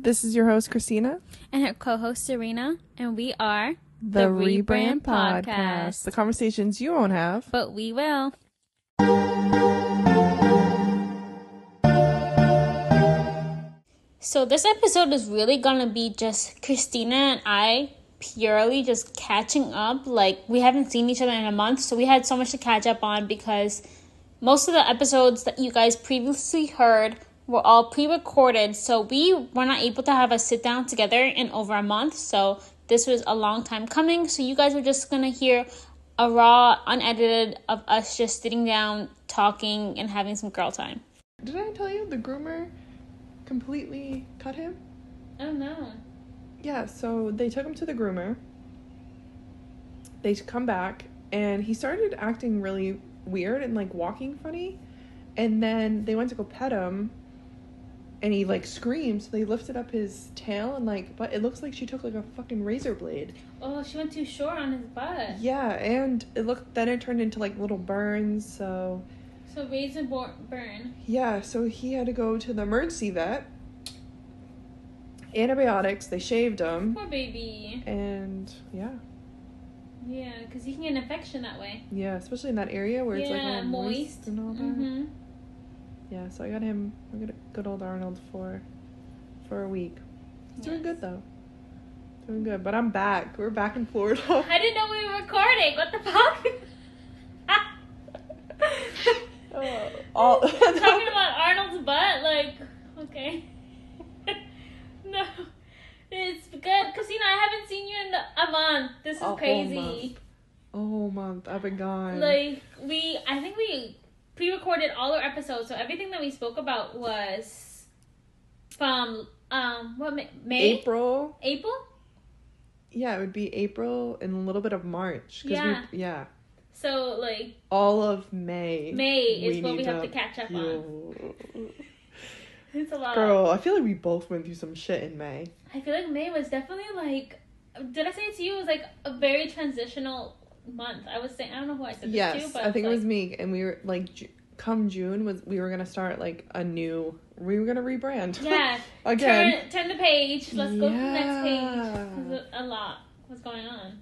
This is your host, Kristina. And her co-host, Serena. And we are the Rebrand Podcast. The conversations you won't have, but we will. So this episode is really going to be just Kristina and I purely just catching up. Like, we haven't seen each other in a month, so we had so much to catch up on because most of the episodes that you guys previously heard were all pre-recorded, so we were not able to have a sit-down together in over a month, so this was a long time coming. So you guys were just going to hear a raw, unedited of us just sitting down, talking, and having some girl time. Did I tell you the groomer completely cut him? Oh, no. Yeah, so they took him to the groomer. They come back, and he started acting really weird and, like, walking funny. And then they went to go pet him, and he, like, screamed, so they lifted up his tail and, like, but it looks like she took, like, a fucking razor blade. Oh, she went too short on his butt. Yeah, and it turned into, like, little burns, so... So razor burn. Yeah, so he had to go to the emergency vet. Antibiotics, they shaved him. Poor baby. And, yeah. Yeah, because you can get an infection that way. Yeah, especially in that area where it's, like, all moist and all that. Mm-hmm. Yeah, so I got him, I got good old Arnold for a week. He's doing good, though. Doing good, but I'm back. We're back in Florida. I didn't know we were recording. What the fuck? Oh, talking about Arnold's butt? Like, okay. No. It's good, because, you know, I haven't seen you in a month. This is crazy. A whole month. I've been gone. Like, I think we pre-recorded all our episodes, so everything that we spoke about was from May? April? Yeah, it would be April and a little bit of March. Yeah. So, like, all of May. May is what we have to catch up on. It's a lot. Girl, I feel like we both went through some shit in May. I feel like May was definitely, like, did I say it to you? It was, like, a very transitional month. I was saying, I don't know who I said this to, but I think it was me. And we were, like, come June, we were going to start, like, we were going to rebrand. Yeah. Again. Turn the page. Let's go to the next page. Because a lot was going on.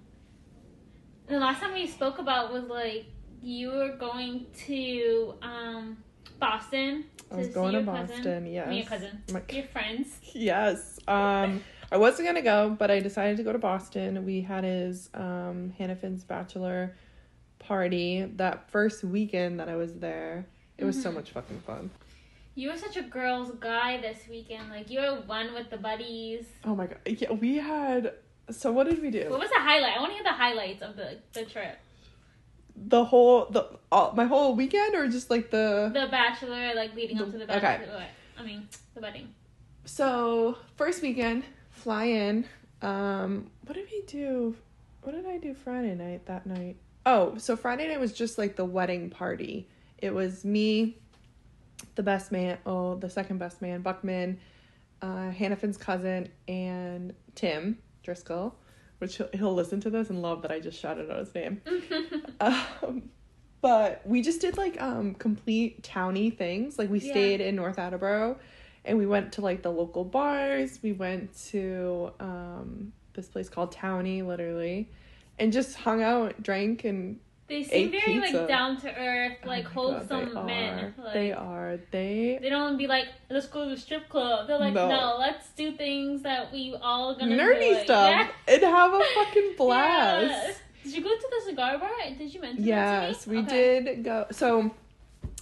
And the last time we spoke about was, like, you were going to, Boston. I was going to Boston, yes. Me and your cousin. Your friends. Yes. I wasn't going to go, but I decided to go to Boston. We had his Hannah Finn's bachelor party that first weekend that I was there. It was so much fucking fun. You were such a girls guy this weekend. Like, you were one with the buddies. Oh, my God. Yeah, we had... So, what did we do? What was the highlight? I want to hear the highlights of the trip. My whole weekend, or just like the bachelor, like leading up to the bachelor. Okay. I mean, the wedding. So first weekend, fly in. What did we do? What did I do Friday night that night? Oh, so Friday night was just like the wedding party. It was me, the second best man, Buckman, Hannah Finn's cousin, and Tim Driscoll. Which he'll listen to this and love that I just shouted out his name. But we just did, like, complete Townie things. Like, we stayed in North Attleboro, and we went to, like, the local bars. We went to this place called Townie, literally, and just hung out, drank, and they seem ate very pizza. Like, down to earth, like, wholesome men. Like, they are. They don't be like, let's go to the strip club. They're like, no, let's do things that we all gonna nerdy enjoy. Stuff yeah. and have a fucking blast. Yes. Did you go to the cigar bar? Did you mention that to me? Yes, we did go. So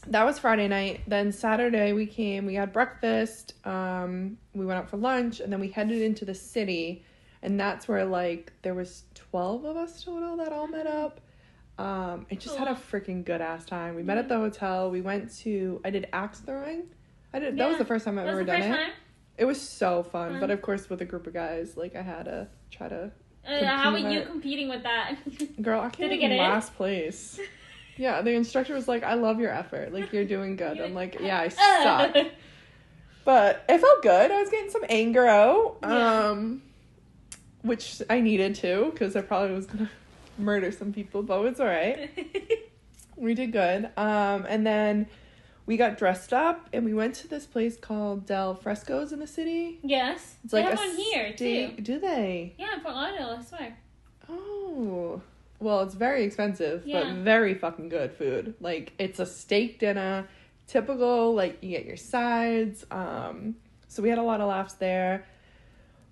that was Friday night. Then Saturday we came. We had breakfast. We went out for lunch, and then we headed into the city, and that's where, like, there was 12 of us total that all met up. I just had a freaking good ass time. We met at the hotel. We went to I did axe throwing. That was the first time I've ever done it. It was so fun, but of course with a group of guys, like, I had to try to how were you competing with that? Girl, I came in last place. Yeah, the instructor was like, "I love your effort. Like, you're doing good." I'm like, "Yeah, I suck." But it felt good. I was getting some anger out. Which I needed to, cuz I probably was going to murder some people, but it's all right. We did good. And then we got dressed up and we went to this place called Del Fresco's in the city. Yes. It's like they have one here, too. Do they? Yeah, in Fort Lauderdale, I swear. Oh. Well, it's very expensive, but very fucking good food. Like, it's a steak dinner. Typical, like, you get your sides. So we had a lot of laughs there.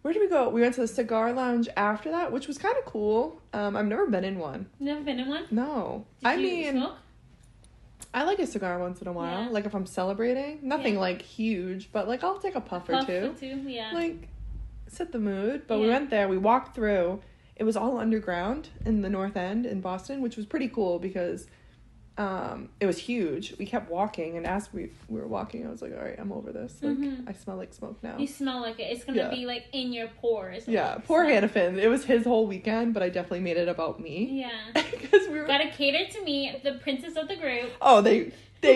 Where did we go? We went to the cigar lounge after that, which was kind of cool. I've never been in one. Never been in one? No. Did you smoke? I like a cigar once in a while. Yeah. Like, if I'm celebrating. Nothing, like, huge. But, like, I'll take a puff or two. Like, set the mood. But we went there. We walked through. It was all underground in the North End in Boston, which was pretty cool because it was huge. We kept walking, and as we were walking, I was like, all right, I'm over this. Like, I smell like smoke now. You smell like it. It's going to be, like, in your pores. Yeah, poor Hannah Finn. It was his whole weekend, but I definitely made it about me. Yeah. Because we were... Gotta cater to me, the princess of the group. Oh, they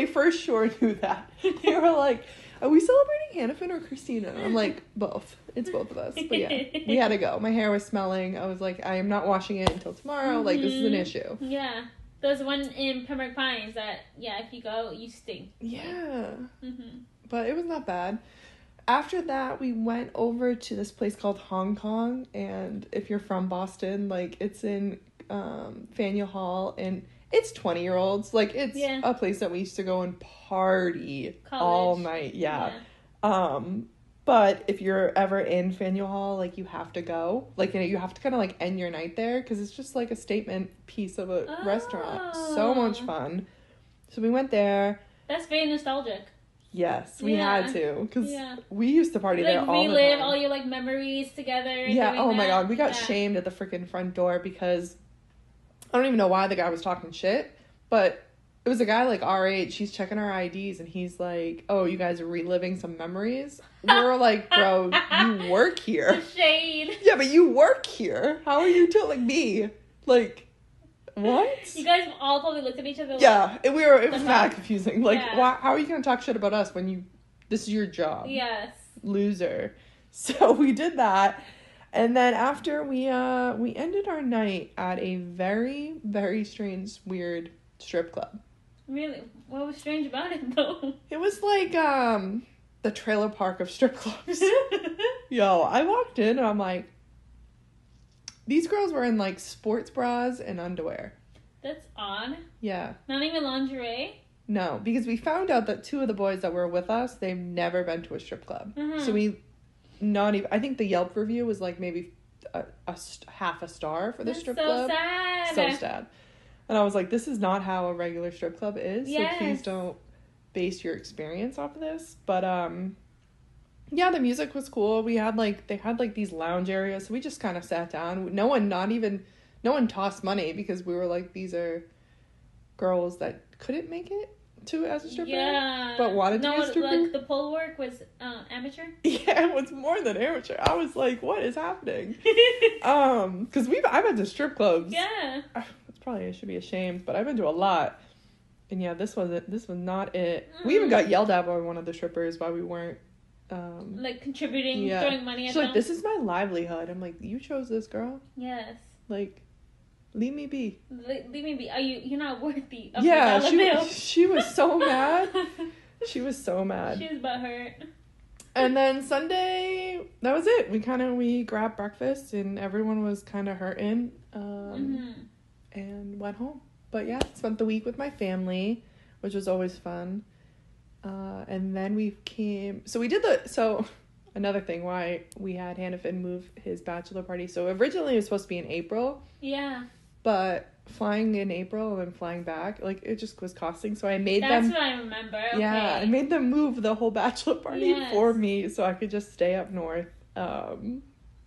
for sure knew that. They were like... Are we celebrating Hannah Finn or Kristina? I'm like, both. It's both of us. But yeah, we had to go. My hair was smelling. I was like, I am not washing it until tomorrow. Like, this is an issue. Yeah. There's one in Pembroke Pines that, if you go, you stink. Yeah. Mm-hmm. But it was not bad. After that, we went over to this place called Hong Kong. And if you're from Boston, like, it's in Faneuil Hall. And it's 20-year-olds. Like, it's a place that we used to go and party all night. Yeah. But if you're ever in Faneuil Hall, like, you have to go. Like, you know, you have to kind of, like, end your night there. Because it's just, like, a statement piece of a restaurant. So much fun. So we went there. That's very nostalgic. Yes, we had to. Because we used to party there all the time. Like, relive all your, like, memories together. Yeah, oh my God. We got shamed at the freaking front door because... I don't even know why the guy was talking shit, but it was a guy like our age. He's checking our IDs and he's like, "Oh, you guys are reliving some memories." We're like, "Bro, you work here." It's a shade. Yeah, but you work here. How are you telling me? Like, what? You guys all probably looked at each other. Yeah, it was mad confusing. Like, why, how are you gonna talk shit about us when this is your job? Yes. Loser. So we did that. And then after we ended our night at a very, very strange, weird strip club. Really? What was strange about it, though? It was like the trailer park of strip clubs. Yo, I walked in and I'm like, these girls were in, like, sports bras and underwear. That's odd. Yeah. Not even lingerie? No, because we found out that two of the boys that were with us, they've never been to a strip club. Uh-huh. So we... Not even. I think the Yelp review was like maybe half a star for the strip club. So sad. And I was like, this is not how a regular strip club is. Yes. So please don't base your experience off of this. But the music was cool. We had they had these lounge areas, so we just kind of sat down. No one tossed money because we were like, these are girls that couldn't make it to as a stripper, but wanted to be a stripper. Like, the pole work was amateur. Yeah, it was more than amateur. I was like, what is happening? Because I've been to strip clubs. Yeah, I should be ashamed, but I've been to a lot, and this was not it. Mm. We even got yelled at by one of the strippers why we weren't contributing, throwing money at them. She's like, this is my livelihood. I'm like, you chose this, girl. Yes. Like, leave me be. Leave me be. You're not worthy of my dollar bill. She was so mad. She was so mad. She was butthurt. And then Sunday, that was it. We grabbed breakfast and everyone was kind of hurting and went home. But yeah, spent the week with my family, which was always fun. And then we came. So another thing why we had Hannah Finn move his bachelor party. So originally it was supposed to be in April. Yeah. But flying in April and flying back, like, it just was costing. So I made them... That's what I remember. Okay. Yeah, I made them move the whole bachelor party for me so I could just stay up north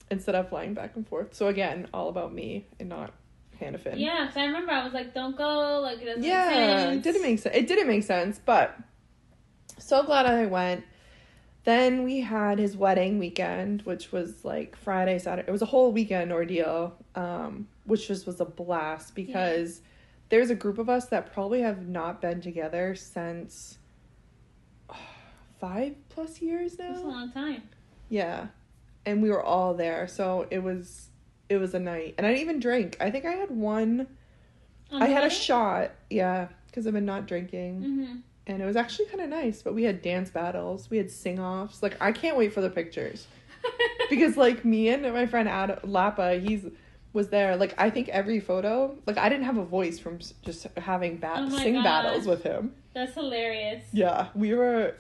instead of flying back and forth. So again, all about me and not Hannah Finn. Yeah, because I remember I was like, don't go. Like, it doesn't make sense. Yeah, it didn't make sense, but so glad I went. Then we had his wedding weekend, which was like Friday, Saturday. It was a whole weekend ordeal, which just was a blast because there's a group of us that probably have not been together since 5+ years now. That's a long time. Yeah. And we were all there. So it was a night. And I didn't even drink. I think I had a shot. Yeah. Because I've been not drinking. Mm-hmm. And it was actually kind of nice, but we had dance battles, we had sing-offs. Like, I can't wait for the pictures. Because, like, me and my friend Adam Lapa, was there. Like, I think every photo, like, I didn't have a voice from just having sing battles with him. That's hilarious. Yeah, we were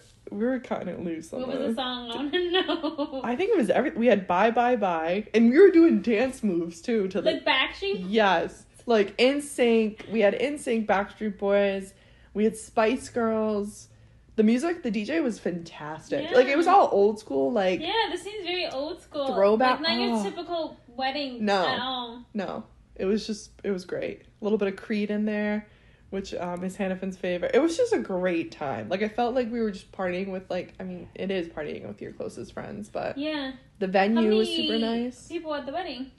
cutting it loose. What was the song? I want to know. I think it was we had Bye Bye Bye, and we were doing dance moves too to the Backstreet. Yes, like NSYNC. We had NSYNC, Backstreet Boys. We had Spice Girls. The music, the DJ was fantastic. Yeah. Like, it was all old school. Like, yeah, this seems very old school. Throwback. Like, not your typical wedding at all. No, it was great. A little bit of Creed in there, which is Hannah Finn's favorite. It was just a great time. Like, I felt like we were just partying with, like, I mean, it is partying with your closest friends, but yeah, the venue was super nice. People at the wedding.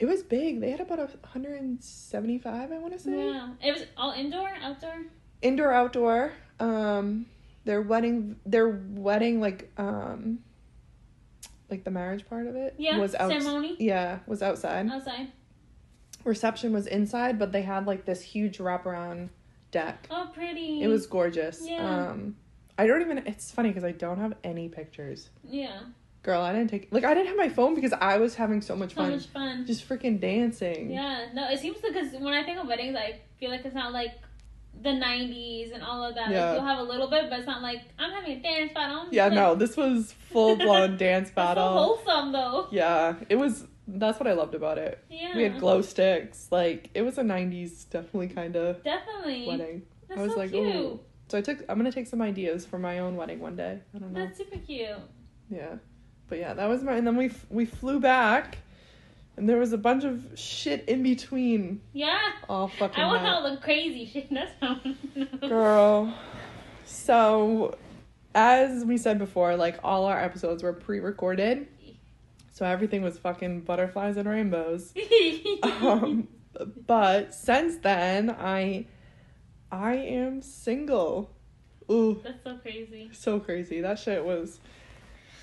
It was big. They had about 175, I want to say. Yeah, it was all indoor, outdoor. Indoor, outdoor. Their wedding, like the marriage part of it, was ceremony. Yeah, was outside. Reception was inside, but they had like this huge wraparound deck. Oh, pretty! It was gorgeous. Yeah. It's funny because I don't have any pictures. Yeah. Girl, I didn't have my phone because I was having so much fun, just freaking dancing. Yeah. No, it seems like, because when I think of weddings, I feel like it's not like the 90s and all of that. Yeah. Like, you'll have a little bit, but it's not like I'm having a dance battle. This was full blown dance battle. It's so wholesome though. Yeah, it was. That's what I loved about it. Yeah. We had glow sticks. Like, it was a 90s definitely wedding. That's, I was so like, cute. Ooh. So I'm gonna take some ideas for my own wedding one day. I don't know. That's super cute. Yeah, but yeah, that was my. And then we flew back. And there was a bunch of shit in between. Yeah. All fucking. I want all the crazy shit. That's how. Girl. So, as we said before, like, all our episodes were pre-recorded, so everything was fucking butterflies and rainbows. But since then, I am single. Ooh. That's so crazy. So crazy. That shit was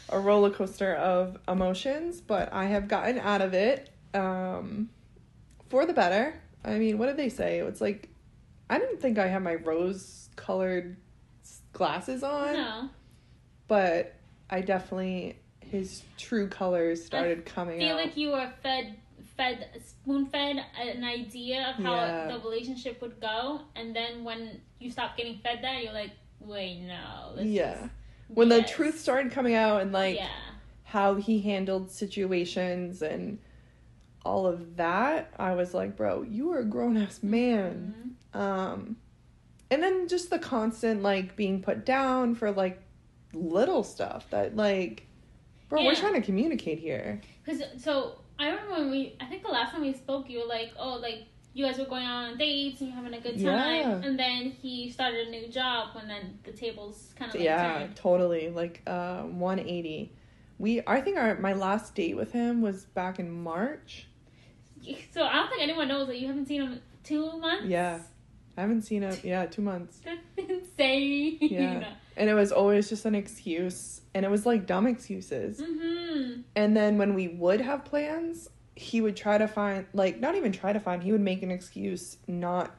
a roller coaster of emotions, but I have gotten out of it for the better. I mean, what did they say? It's like, I didn't think I had my rose-colored glasses on. No. But I definitely, his true colors started coming out. I feel like you were spoon-fed an idea of how the relationship would go, and then when you stop getting fed that, you're like, wait, no. When the truth started coming out, and like how he handled situations and all of that, I was like, bro, you are a grown-ass man. Mm-hmm. And then just the constant, like, being put down for, like, little stuff that, like, bro, we're trying to communicate here. So I remember I think the last time we spoke, you were like, oh, like, you guys were going on dates and you're having a good time. Yeah. And then he started a new job when then the tables kind of, like, turned. Yeah, totally. Like, 180. I think my last date with him was back in March. So I don't think anyone knows that you haven't seen him 2 months? Yeah. I haven't seen him, 2 months. That's insane. Yeah. And it was always just an excuse. And it was, like, dumb excuses. Mm-hmm. And then when we would have plans, he would try to find, like, not even try to find, he would make an excuse not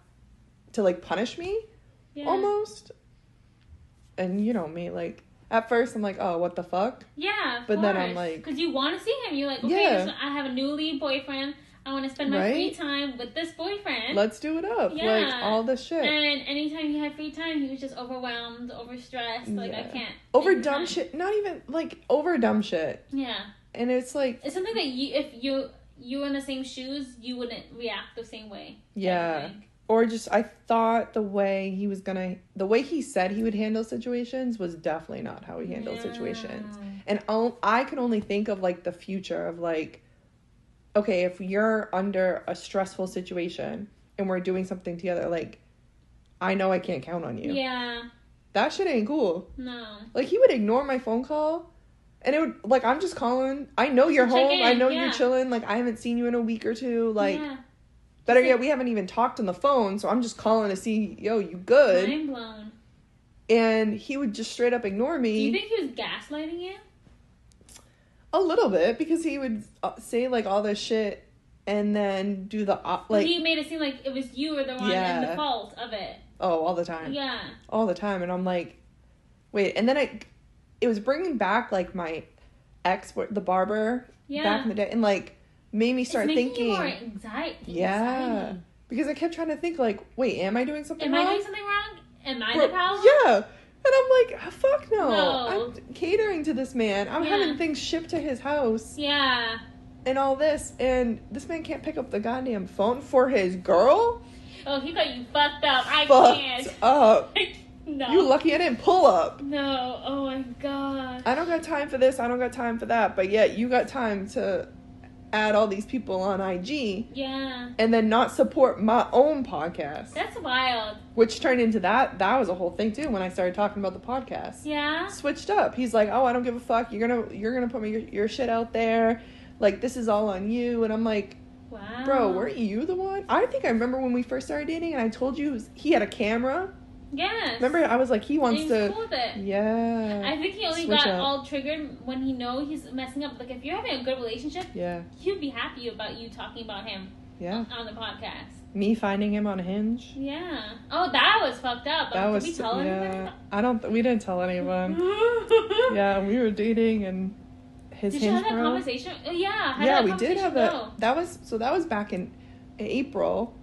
to, like, punish me, almost. And you know me, like, at first I'm like, oh, what the fuck? Yeah, of course. But then I'm like, because you want to see him. You're like, okay, I have a newly boyfriend. I want to spend my free time with this boyfriend. Let's do it up. Yeah. Like, all this shit. And anytime he had free time, he was just overwhelmed, overstressed. Like, I can't. Over dumb shit. Not even, like, over dumb shit. Yeah. And it's like, it's something that if you were in the same shoes, you wouldn't react the same way. Yeah. Or just, I thought the way he said he would handle situations was definitely not how he handled situations. And I could only think of, like, the future of, like, okay, if you're under a stressful situation and we're doing something together, like, I know I can't count on you. Yeah. That shit ain't cool. No. Like, he would ignore my phone call. And it would, like, I'm just calling. I know you're home. I know you're chilling. Like, I haven't seen you in a week or two. Like, better yet, we haven't even talked on the phone. So I'm just calling to see, yo, you good? Mind blown. And he would just straight up ignore me. Do you think he was gaslighting you? A little bit, because he would say, like, all this shit and then do the, like. He made it seem like it was you were the one in the fault of it. Oh, all the time. Yeah. All the time. And I'm like, wait. And then it was bringing back, like, my ex, the barber, back in the day. And, like, made me start thinking. It's making you more anxiety. Yeah. Because I kept trying to think, like, wait, am I doing something wrong? Am I doing something wrong? Am I the problem? Yeah. And I'm like, oh, fuck no. I'm catering to this man. I'm having things shipped to his house. Yeah. And all this. And this man can't pick up the goddamn phone for his girl? Oh, he thought you fucked up. I can't. No. You lucky I didn't pull up. No. Oh, my God. I don't got time for this. I don't got time for that. But yet, you got time to add all these people on IG. Yeah. And then not support my own podcast. That's wild. Which turned into that. That was a whole thing, too, when I started talking about the podcast. Yeah. Switched up. He's like, oh, I don't give a fuck. You're gonna put your shit out there. Like, this is all on you. And I'm like... Wow. Bro, weren't you the one? I think I remember when we first started dating and I told you he had a camera. Yes. Remember, I was like, he wants to... Cool with it. Yeah. I think he only got all triggered when he knows he's messing up. Like, if you're having a good relationship, he'd be happy about you talking about him on the podcast. Me finding him on Hinge? Yeah. Oh, that was fucked up. That was, did we tell anyone? We didn't tell anyone. Yeah, we were dating and... Did you have that conversation? Yeah, we did have that. That was back in April,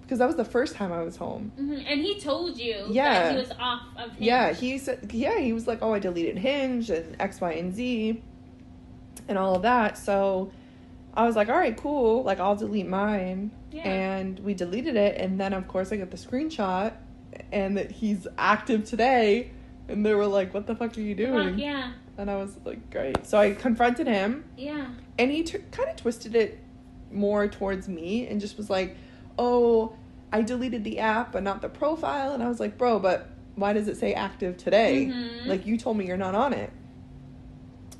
because that was the first time I was home. Mm-hmm. And he told you that he was off of Hinge. Yeah, he said. Yeah, he was like, "Oh, I deleted Hinge and X, Y, and Z, and all of that." So I was like, "All right, cool. Like, I'll delete mine." Yeah. And we deleted it, and then of course I got the screenshot, and that he's active today, and they were like, "What the fuck are you doing?" Fuck, yeah. And I was like, great. So I confronted him. Yeah. And he kind of twisted it more towards me and just was like, oh, I deleted the app but not the profile. And I was like, bro, but why does it say active today? Mm-hmm. Like, you told me you're not on it.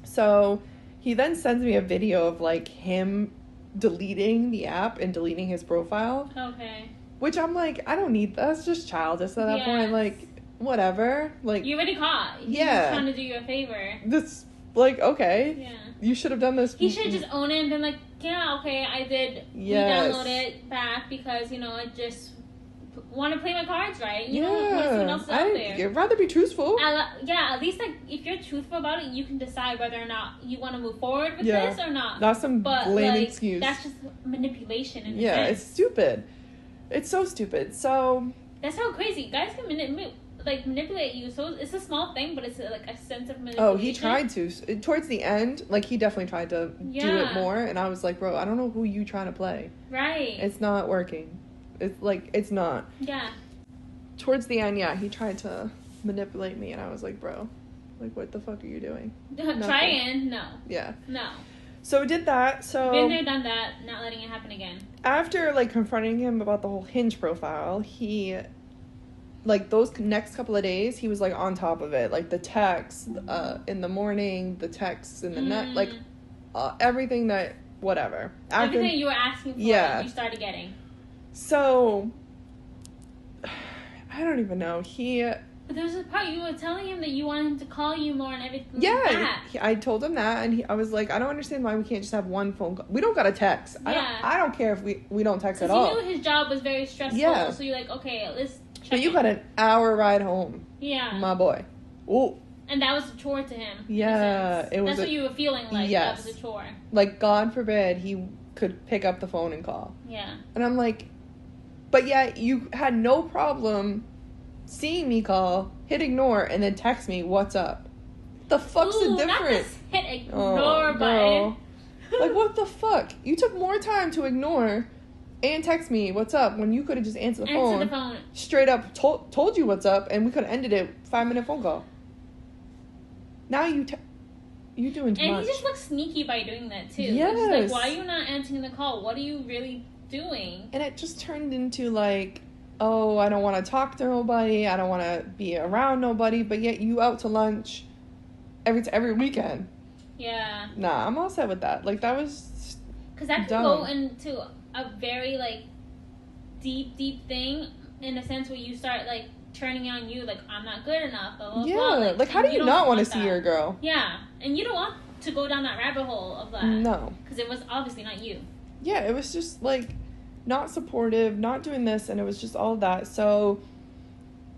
So he then sends me a video of, like, him deleting the app and deleting his profile. Okay. Which I'm like, I don't need that's just childish at that point. Like, whatever, like, you already caught. He was trying to do you a favor. That's like, okay, you should have done this. He should have just owned it and been like, yeah, okay, I did. Yes. Redownload it back because, you know, I just want to play my cards right. You know, when someone else is out there. I'd rather be truthful. At least, like, if you're truthful about it, you can decide whether or not you want to move forward with this or not. Not some lame excuse. That's just manipulation. And it's stupid. It's so stupid. So that's how crazy guys can manipulate you. So it's a small thing, but it's like a sense of manipulation. Oh, he tried to. Towards the end, like, he definitely tried to do it more, and I was like, bro, I don't know who you trying to play. Right. It's not working. It's like, it's not. Yeah. Towards the end, he tried to manipulate me, and I was like, bro, like, what the fuck are you doing? Trying? No. Yeah. No. So we did that, so... Been there, done that, not letting it happen again. After, like, confronting him about the whole Hinge profile, he... Like, those next couple of days, he was, like, on top of it. Like, the texts in the morning, the texts in the night, like, everything that, whatever. Everything you were asking for, you started getting. So, I don't even know. But there was a part you were telling him that you wanted him to call you more and everything like that. Yeah, I told him that, and I was like, I don't understand why we can't just have one phone call. We don't got to text. Yeah. I don't care if we don't text at all. Because you knew his job was very stressful, so you're like, okay, let's... But you got an hour ride home. Yeah. My boy. Ooh. And that was a chore to him. Yeah. It was That's what you were feeling like. Yes. That was a chore. Like, God forbid he could pick up the phone and call. Yeah. And I'm like, but you had no problem seeing me call, hit ignore, and then text me, what's up? The fuck's the difference? Not hit ignore button. Like, what the fuck? You took more time to ignore... And text me, what's up, when you could have just answered the phone. Straight up told you what's up, and we could have ended it 5-minute phone call. Now you doing too much. And he just looks sneaky by doing that, too. Yes. It's like, why are you not answering the call? What are you really doing? And it just turned into, like, oh, I don't want to talk to nobody. I don't want to be around nobody. But yet you out to lunch every weekend. Yeah. Nah, I'm all set with that. Like, that was because that could go into... a very, like, deep thing in a sense where you start, like, turning on you, like, I'm not good enough, blah, blah, blah. Like, how do you not want to see your girl? Yeah, and you don't want to go down that rabbit hole of that. No. Because it was obviously not you. Yeah, it was just, like, not supportive, not doing this, and it was just all that. So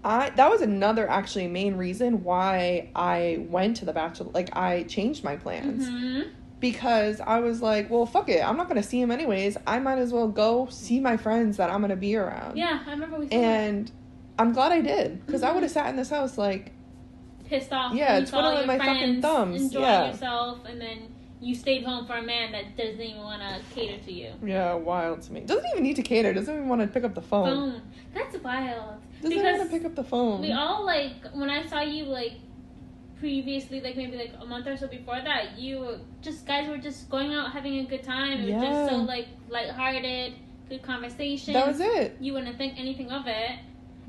that was another actually main reason why I went to the bachelor. Like, I changed my plans. Mm-hmm. Because I was like, well, fuck it. I'm not going to see him anyways. I might as well go see my friends that I'm going to be around. Yeah, I remember we said that. I'm glad I did. Because mm-hmm. I would have sat in this house, like... pissed off. Yeah, twiddling my fucking thumbs. Enjoying yourself. And then you stayed home for a man that doesn't even want to cater to you. Yeah, wild to me. Doesn't even need to cater. Doesn't even want to pick up the phone. That's wild. Doesn't even want to pick up the phone. We all, like... When I saw you, like... previously, like maybe like a month or so before that, you just guys were just going out having a good time. It was just so like lighthearted, good conversation. That was it. You wouldn't think anything of it.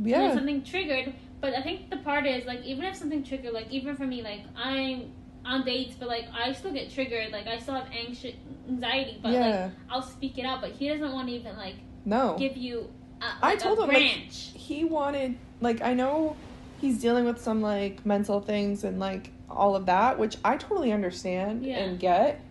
Yeah. And then something triggered, but I think the part is like even if something triggered, like even for me, like I'm on dates, but like I still get triggered. Like I still have anxiety, but like I'll speak it out. But he doesn't want to even like give you. I told him like he wanted like I know. He's dealing with some, like, mental things and, like, all of that, which I totally understand and get.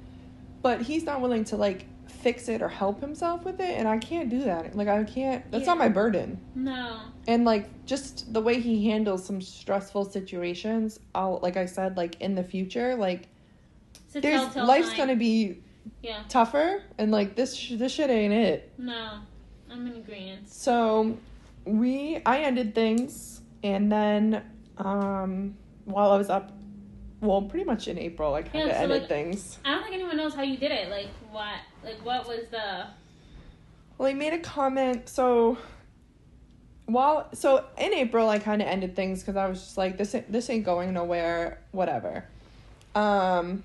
But he's not willing to, like, fix it or help himself with it. And I can't do that. Like, I can't. That's not my burden. No. And, like, just the way he handles some stressful situations, I'll, like I said, like, in the future, like, there's life's going to be tougher. And, like, this shit ain't it. No. I'm in agreement. So, I ended things. And then, while I was up, well, pretty much in April, I kind of ended things. I don't think anyone knows how you did it. What was the... Well, I made a comment. So in April, I kind of ended things because I was just like, this ain't going nowhere, whatever. And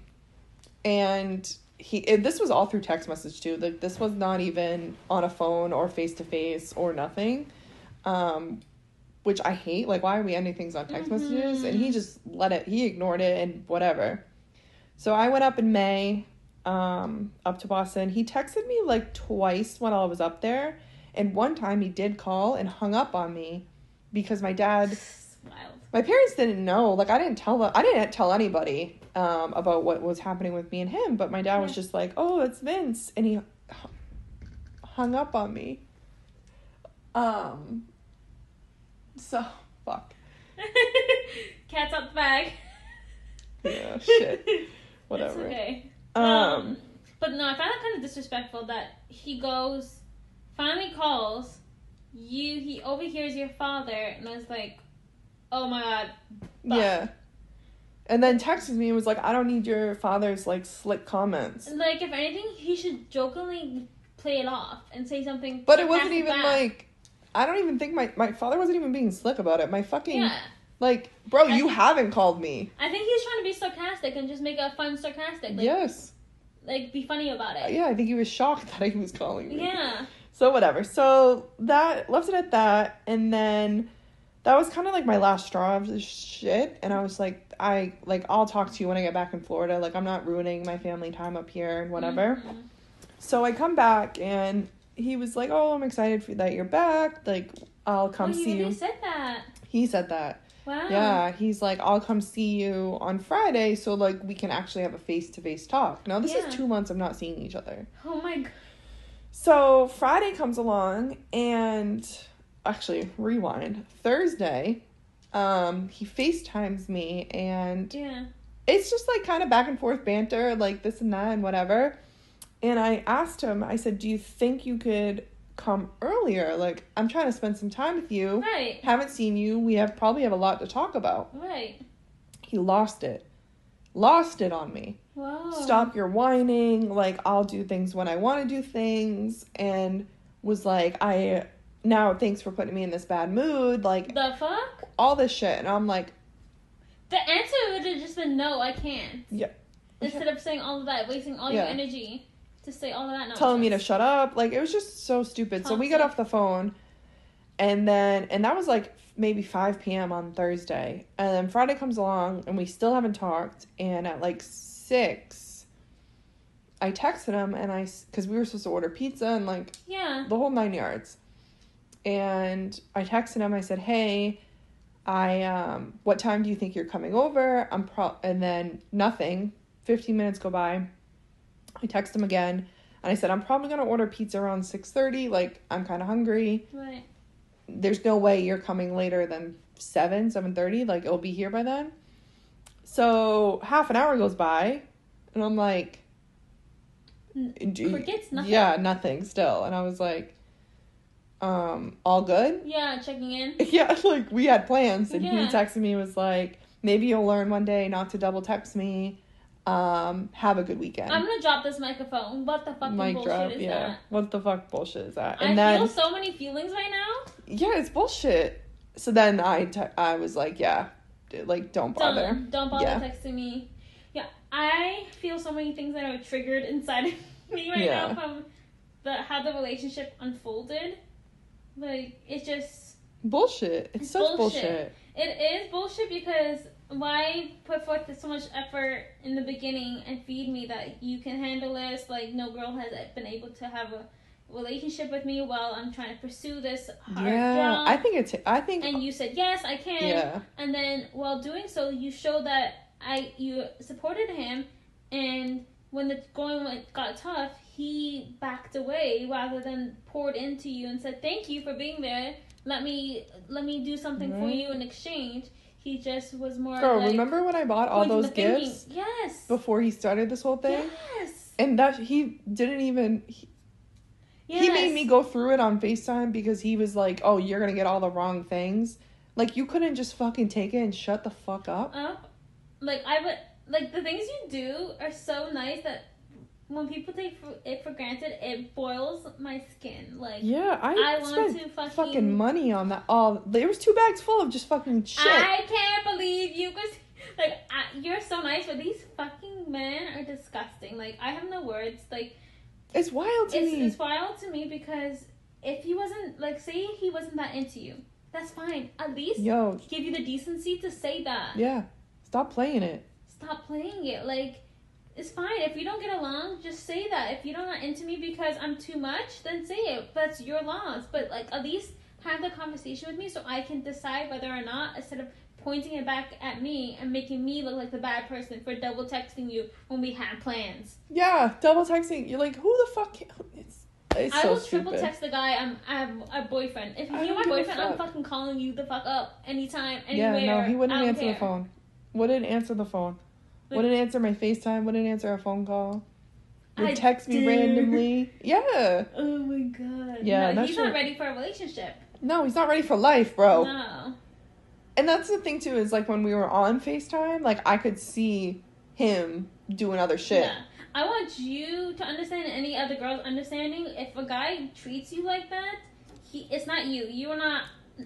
this was all through text message too. Like, this was not even on a phone or face-to-face or nothing. Which I hate. Like, why are we ending things on text messages? And he just he ignored it and whatever. So I went up in May, up to Boston. He texted me, like, twice when I was up there. And one time he did call and hung up on me because my dad... My parents didn't know. Like, I didn't tell anybody about what was happening with me and him. But my dad was just like, oh, it's Vince. And he hung up on me. So, fuck. Cat's out the bag. Yeah, shit. Whatever. It's okay. But no, I found it kind of disrespectful that he goes, finally calls, he overhears your father, and I was like, oh my god, fuck. Yeah. And then texted me and was like, I don't need your father's, like, slick comments. Like, if anything, he should jokingly play it off and say something. But it wasn't even like... I don't even think my father wasn't even being slick about it. My fucking... Yeah. Like, bro, you haven't called me. I think he's trying to be sarcastic and just make a fun sarcastic. Like, yes. Like, be funny about it. Yeah, I think he was shocked that he was calling me. Yeah. So, whatever. So, that... Left it at that. And then... That was kind of, like, my last straw of this shit. And I was like, I'll talk to you when I get back in Florida. Like, I'm not ruining my family time up here and whatever. Mm-hmm. So, I come back and... He was like, oh, I'm excited that you're back. Like, I'll come see you. He said that. He said that. Wow. Yeah, he's like, I'll come see you on Friday so, like, we can actually have a face-to-face talk. Now, this is 2 months of not seeing each other. Oh, my God. So, Friday comes along, and actually, rewind. Thursday, he FaceTimes me, and it's just, like, kind of back and forth banter, like, this and that and whatever. And I asked him, I said, do you think you could come earlier? Like, I'm trying to spend some time with you. Right. Haven't seen you. We probably have a lot to talk about. Right. He lost it. Lost it on me. Wow. Stop your whining. Like, I'll do things when I want to do things. And was like, thanks for putting me in this bad mood. Like. The fuck? All this shit. And I'm like. The answer would have just been, no, I can't. Yeah. Instead of saying all of that, wasting all your energy. To say all of that nonsense. Telling me to shut up. Like, it was just so stupid. Constant. So we got off the phone. And then... And that was, like, maybe 5 p.m. on Thursday. And then Friday comes along, and we still haven't talked. And at, like, 6, I texted him, and I... Because we were supposed to order pizza and, like... Yeah. The whole 9 yards. And I texted him. I said, hey, what time do you think you're coming over? And then nothing. 15 minutes go by. I text him again, and I said, I'm probably going to order pizza around 6:30. Like, I'm kind of hungry. Right. There's no way you're coming later than 7:30, like it'll be here by then. So half an hour goes by and I'm like, forgets nothing. Yeah, nothing still. And I was like, all good? Yeah, checking in. Yeah, like we had plans. And he texted me, was like, maybe you'll learn one day not to double text me. Have a good weekend. I'm gonna drop this microphone. What the fuck bullshit is that? What the fuck bullshit is that? And I feel so many feelings right now. Yeah, it's bullshit. So then I was like, yeah, like don't bother. Don't bother texting me. Yeah, I feel so many things that are triggered inside of me right now from how the relationship unfolded. Like it's just bullshit. It's such bullshit. It is bullshit because. Why put forth so much effort in the beginning and feed me that you can handle this? Like, no girl has been able to have a relationship with me while I'm trying to pursue this hard job. I think. And you said, yes, I can. Yeah. And then while doing so, you showed that you supported him. And when the going got tough, he backed away rather than poured into you and said, thank you for being there. Let me do something for you in exchange. He just was more. Girl, like, remember when I bought all those gifts? Yes. Before he started this whole thing? Yes. And that he didn't even. He made me go through it on FaceTime because he was like, oh, you're going to get all the wrong things. Like, you couldn't just fucking take it and shut the fuck up? Like, I would. Like, the things you do are so nice that when people take it for granted, it boils my skin. Like, yeah, I want to fucking money on that. Oh, there was 2 bags full of just fucking shit. I can't believe you guys. Like, you're so nice, but these fucking men are disgusting. Like, I have no words. Like, it's wild to me. It's wild to me because if he wasn't, like, say he wasn't that into you, that's fine. At least give you the decency to say that. Yeah, stop playing it. Like. It's fine. If you don't get along, just say that. If you don't want into me because I'm too much, then say it. That's your loss. But, like, at least have the conversation with me so I can decide whether or not, instead of pointing it back at me and making me look like the bad person for double texting you when we had plans. Yeah, double texting. You're like, who the fuck? It's so stupid. I will triple text the guy. I'm a boyfriend. If you're my boyfriend, I'm fucking calling you the fuck up anytime, anywhere. Yeah, no, he wouldn't answer the phone. Wouldn't answer the phone. Wouldn't answer my FaceTime. Wouldn't answer a phone call. Would text me randomly. Yeah. Oh, my God. Yeah. No, he's not ready for a relationship. No, he's not ready for life, bro. No. And that's the thing, too, is, like, when we were on FaceTime, like, I could see him doing other shit. Yeah. I want you to understand, any other girl's understanding, if a guy treats you like that, it's not you. You are not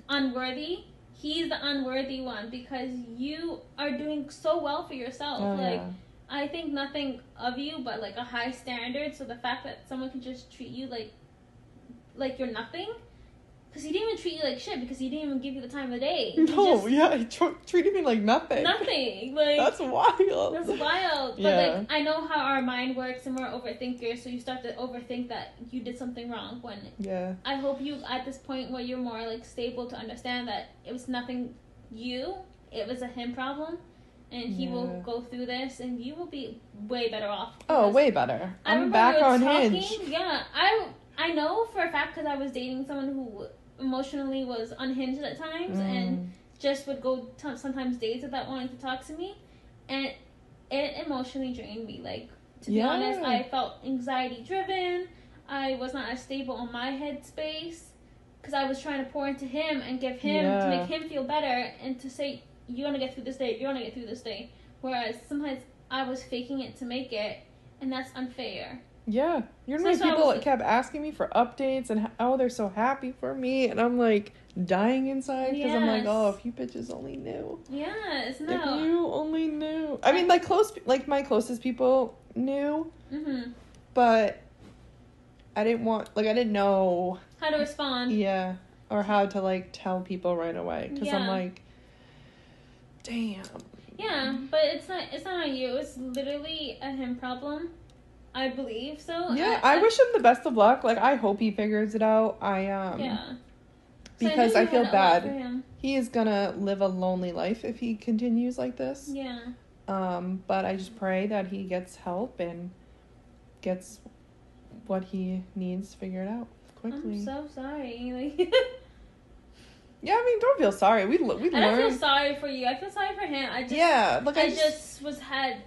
unworthy. He's the unworthy one because you are doing so well for yourself. Oh, like, yeah. I think nothing of you but, like, a high standard. So the fact that someone can just treat you like you're nothing. Because he didn't even treat you like shit because he didn't even give you the time of the day. He treated me like nothing. Nothing. Like, that's wild. But, like, I know how our mind works and we're overthinkers. So you start to overthink that you did something wrong when... Yeah. I hope you, at this point where you're more, like, stable to understand that it was nothing you. It was a him problem. And he will go through this and you will be way better off. Oh, way better. I'm back on Hinge. Yeah. I know for a fact because I was dating someone who... emotionally was unhinged at times and just would go sometimes days without wanting to talk to me, and it emotionally drained me. Like, to be honest, I felt anxiety driven. I was not as stable on my headspace because I was trying to pour into him and give him to make him feel better and to say you're gonna get through this day, whereas sometimes I was faking it to make it, and that's unfair. Yeah, you're the people that kept asking me for updates and how they're so happy for me, and I'm like dying inside because I'm like, oh, if you bitches only knew. Yes, no. If you only knew. I mean, like my closest people knew, but I didn't want, like, I didn't know how to respond. Yeah, or how to, like, tell people right away because I'm like, damn. Yeah, but it's not on you. It's literally a him problem. I believe so. Yeah, I wish him the best of luck. Like, I hope he figures it out. Because I feel bad. He is gonna live a lonely life if he continues like this. Yeah. But I just pray that he gets help and gets what he needs figured out quickly. I'm so sorry. Like, Yeah, I mean, don't feel sorry. We learned. I don't feel sorry for you. I feel sorry for him. I just had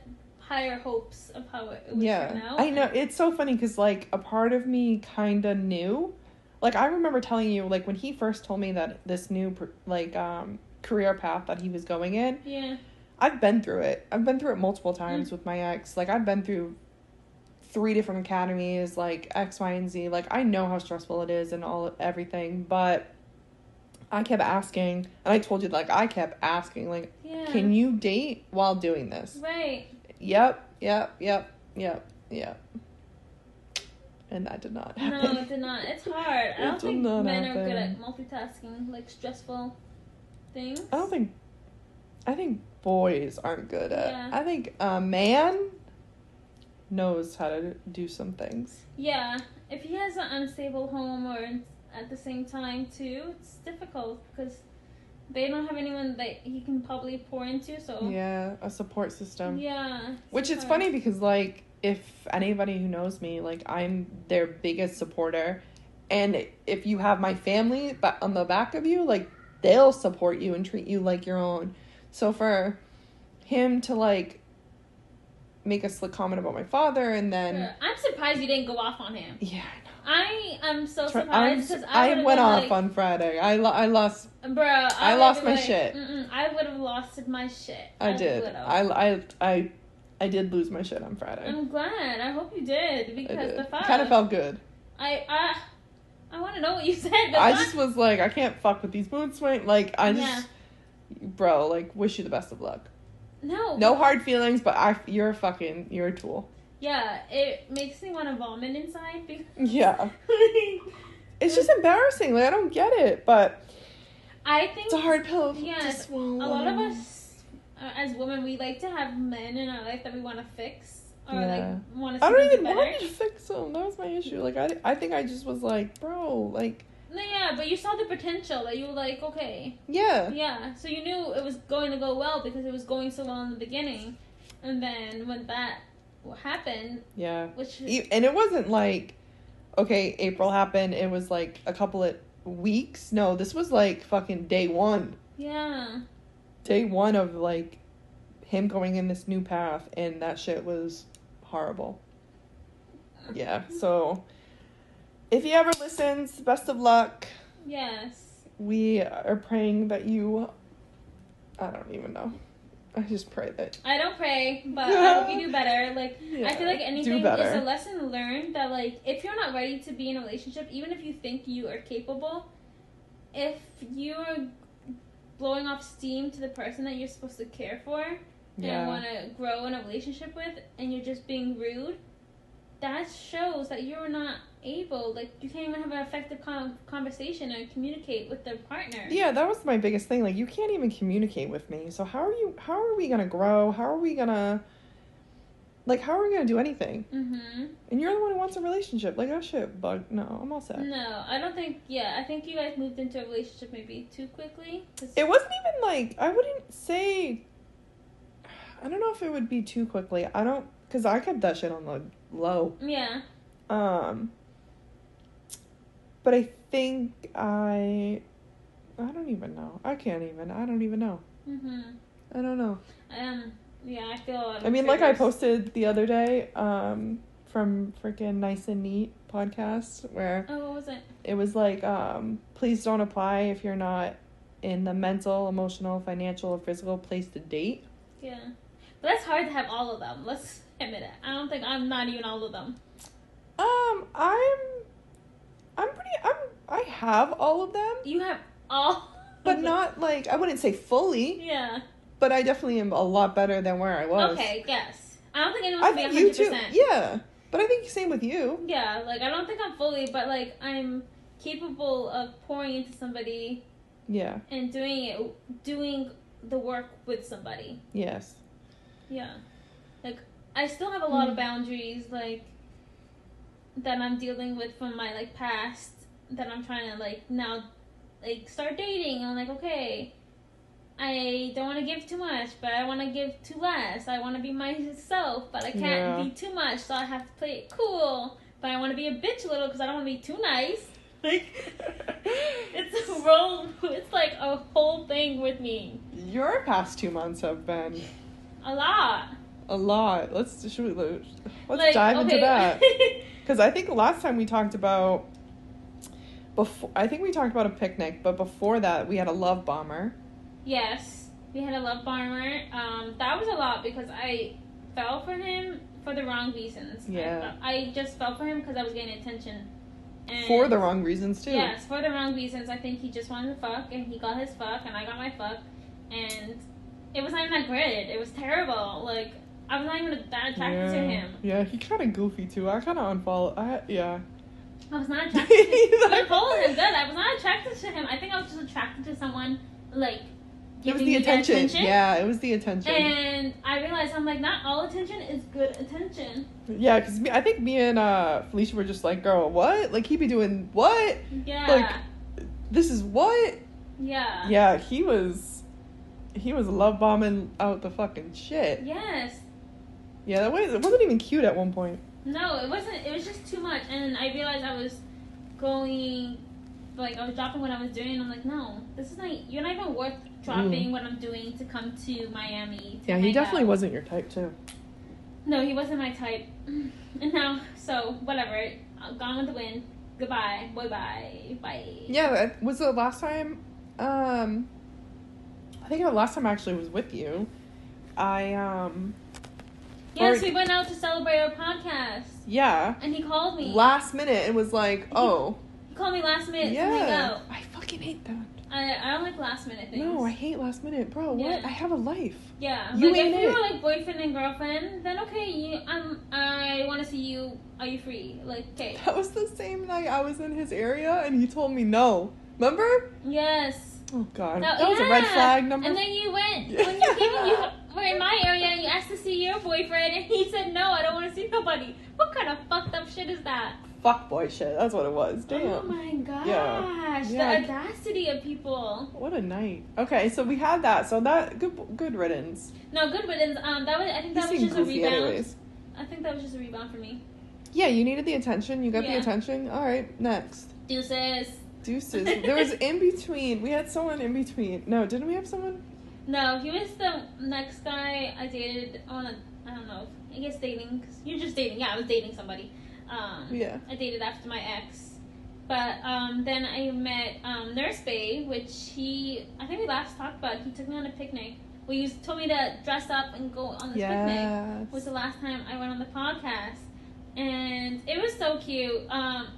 higher hopes of how it would turn out. I know. It's so funny because, like, a part of me kind of knew. Like, I remember telling you, like, when he first told me that this new, like, career path that he was going in. Yeah. I've been through it. I've been through it multiple times with my ex. Like, I've been through 3 different academies, like, X, Y, and Z. Like, I know how stressful it is and everything, but I kept asking, and I told you, like, can you date while doing this? Right. Yep. And that did not happen. No, it did not. It's hard. I don't think men are good at multitasking, like, stressful things. I think boys aren't good at it. I think a man knows how to do some things. Yeah. If he has an unstable home or at the same time, too, it's difficult because they don't have anyone that he can probably pour into, so... Yeah, a support system. Yeah. Which is funny because, like, if anybody who knows me, like, I'm their biggest supporter. And if you have my family on the back of you, like, they'll support you and treat you like your own. So for him to, like, make a slick comment about my father and then... Sure. I'm surprised you didn't go off on him. Yeah, I am so surprised because I went off on Friday. I lost my shit. I would have lost my shit. I did. I did lose my shit on Friday. I'm glad. I hope you did because the fact kind of felt good. I want to know what you said. I just was like, I can't fuck with these mood swings. Like I just, bro, like wish you the best of luck. No hard feelings, but you're a tool. Yeah, it makes me want to vomit inside. Because it's just embarrassing. Like, I don't get it, but I think it's a hard pill to swallow. A lot of us, as women, we like to have men in our life that we want to fix or like want to see better. I don't even want to fix them. That was my issue. Like, I think I just was like, bro, like. No, yeah, but you saw the potential. That you were like, okay. Yeah. Yeah. So you knew it was going to go well because it was going so well in the beginning, and then when that happened. Yeah. And it wasn't like, okay, April happened. It was like a couple of weeks. No, this was like fucking day one. Yeah. Day one of like him going in this new path, and that shit was horrible. Yeah. So if he ever listens, best of luck. Yes. We are praying that you, I don't even know. I just pray that... I don't pray, but I hope you do better. Like, yeah, I feel like anything is a lesson learned that, like, if you're not ready to be in a relationship, even if you think you are capable, if you're blowing off steam to the person that you're supposed to care for and want to grow in a relationship with, and you're just being rude, that shows that you're not able. Like, you can't even have an effective conversation or communicate with their partner. Yeah, that was my biggest thing. Like, you can't even communicate with me. So how are we going to grow? How are we going to do anything? Mm-hmm. And you're the one who wants a relationship. Like, oh, shit, bug. No, I'm all set. No, I don't think, I think you guys moved into a relationship maybe too quickly. It wasn't even, like, I wouldn't say, I don't know if it would be too quickly. Because I kept that shit on the low. Yeah. But I think I don't even know. I don't even know. Mhm. I don't know. I feel I mean, like I posted the other day from freaking Nice and Neat podcast where what was it? It was like please don't apply if you're not in the mental, emotional, financial, or physical place to date. Yeah. But that's hard to have all of them. Let's admit it. I don't think I'm not even all of them. I have all of them. You have all, but not like I wouldn't say fully. Yeah. But I definitely am a lot better than where I was. Okay, yes. I don't think anyone's gonna be 100%. Yeah, but I think same with you. Yeah, like I don't think I'm fully, but like I'm capable of pouring into somebody. Yeah. And doing the work with somebody. Yes. Yeah, like I still have a lot of boundaries, like that I'm dealing with from my like past that I'm trying to like now, like start dating. I'm like, okay, I don't want to give too much, but I want to give too less. I want to be myself, but I can't be too much, so I have to play it cool. But I want to be a bitch a little because I don't want to be too nice. Like, it's a roll. It's like a whole thing with me. Your past 2 months have been a lot. Let's dive into that, because I think last time we talked about a picnic, but before that we had a love bomber. Yes, we had a love bomber. That was a lot because I fell for him for the wrong reasons. Yeah, I just fell for him because I was getting attention. And for the wrong reasons, too. Yes, for the wrong reasons. I think he just wanted to fuck, and he got his fuck, and I got my fuck. And it was not even that great. It was terrible. Like, I was not even that attracted to him. Yeah, he kind of goofy, too. I kind of unfollowed. I was not attracted to him. I followed him good. I was not attracted to him. I think I was just attracted to someone, like, giving me attention. Yeah, it was the attention. And I realized, I'm like, not all attention is good attention. Yeah, because I think me and Felicia were just like, girl, what? Like, he be doing what? Yeah. Like, this is what? Yeah. Yeah, he was love bombing out the fucking shit. Yes. Yeah, it wasn't even cute at one point. No, it wasn't. It was just too much. And I realized I was dropping what I was doing. I'm like, no, you're not even worth dropping what I'm doing to come to Miami. Yeah, he definitely wasn't your type, too. No, he wasn't my type. And now, so, whatever. Gone with the wind. Goodbye. Bye-bye. Bye. Yeah, was the last time, I think the last time I actually was with you, Yes, we went out to celebrate our podcast. Yeah. And he called me. Last minute and was like, oh. He called me last minute. Yeah. To hang out. I fucking hate that. I don't like last minute things. No, I hate last minute, bro. Yeah. What? I have a life. Yeah. You like, ain't if you were like boyfriend and girlfriend, then okay, I want to see you. Are you free? Like, okay. That was the same night I was in his area and he told me no. Remember? Yes. Oh God, that was a red flag number. And then you went when you were in my area and you asked to see your boyfriend and he said no, I don't want to see nobody. What kind of fucked up shit is that? Fuckboy shit. That's what it was. Damn. Oh my gosh. Yeah. The audacity of people. What a night. Okay, so we had that. So that good riddance. No, good riddance. I think that was just a rebound for me. Yeah, you needed the attention. You got the attention. All right, next. Deuces. There was in between. We had someone in between. No, didn't we have someone? No, he was the next guy I dated on. I don't know. I guess dating. 'Cause you're just dating. Yeah, I was dating somebody. I dated after my ex, but then I met Nurse Bay, which I think we last talked about. He took me on a picnic. Well, you told me to dress up and go on this picnic. Was the last time I went on the podcast, and it was so cute.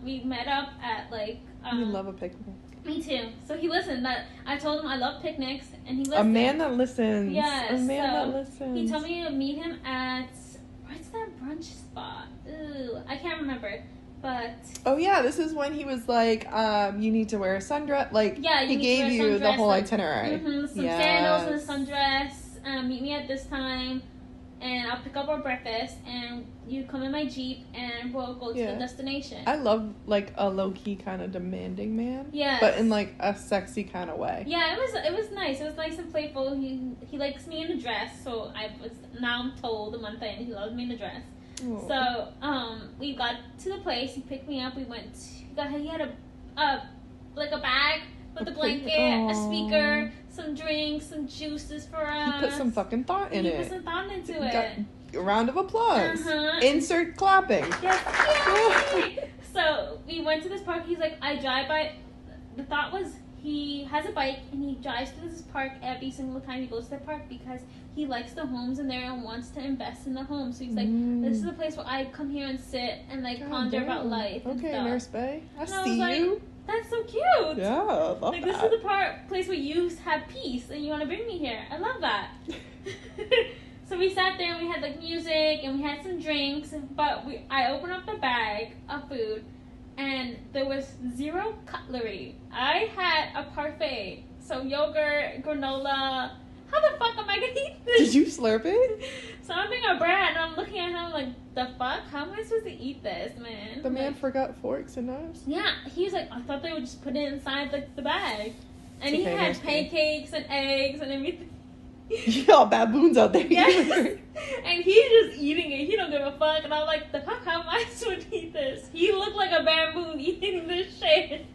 We met up at like. You love a picnic. Me too. So he listened. I told him I love picnics, and he listened. A man that listens. Yes. A man that listens. He told me to meet him at. What's that brunch spot? Ooh, I can't remember, but... Oh, yeah, this is when he was like, you need to wear a sundress. Like, he gave you the whole itinerary. Mm-hmm, some sandals and a sundress. Meet me at this time, and I'll pick up our breakfast, and you come in my Jeep, and we'll go to the destination. I love, like, a low-key kind of demanding man. Yeah. But in, like, a sexy kind of way. Yeah, it was nice. It was nice and playful. He likes me in a dress, so I'm told a month in, he loves me in a dress. Ooh. So, we got to the place, he picked me up, he had a bag with a blanket, a speaker, some drinks, some juices for us. He put some fucking thought in it. He put some thought into it. A round of applause. Uh-huh. Insert clapping. Yes. So, we went to this park, he's like, I drive by, the thought was, he has a bike and he drives to this park every single time he goes to the park because he likes the homes in there and wants to invest in the homes. So he's like, this is a place where I come here and sit and like ponder about life. Okay, Nurse Bay, I see like, you. That's so cute. Yeah, I love that. This is the place where you have peace and you want to bring me here. I love that. So we sat there and we had like music and we had some drinks, but I opened up the bag of food. And there was zero cutlery. I had a parfait. So yogurt, granola. How the fuck am I going to eat this? Did you slurp it? So I'm being a brat and I'm looking at him like, the fuck? How am I supposed to eat this, man? The man forgot forks and knives? Yeah. He was like, I thought they would just put it inside the bag. And he had pancakes and eggs and everything. Y'all baboons out there. Yes. And he's just eating it. He don't give a fuck. And I'm like, the fuck, how am I supposed to eat this? He looked like a baboon eating this shit.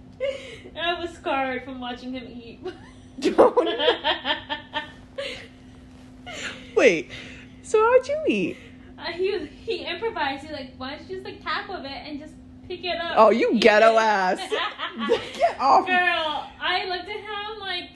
I was scarred from watching him eat. Wait, so how'd you eat? He improvised. He's like, why don't you just like tap of it and just pick it up? Oh, you ghetto ass. Get off. Girl, I looked at him like,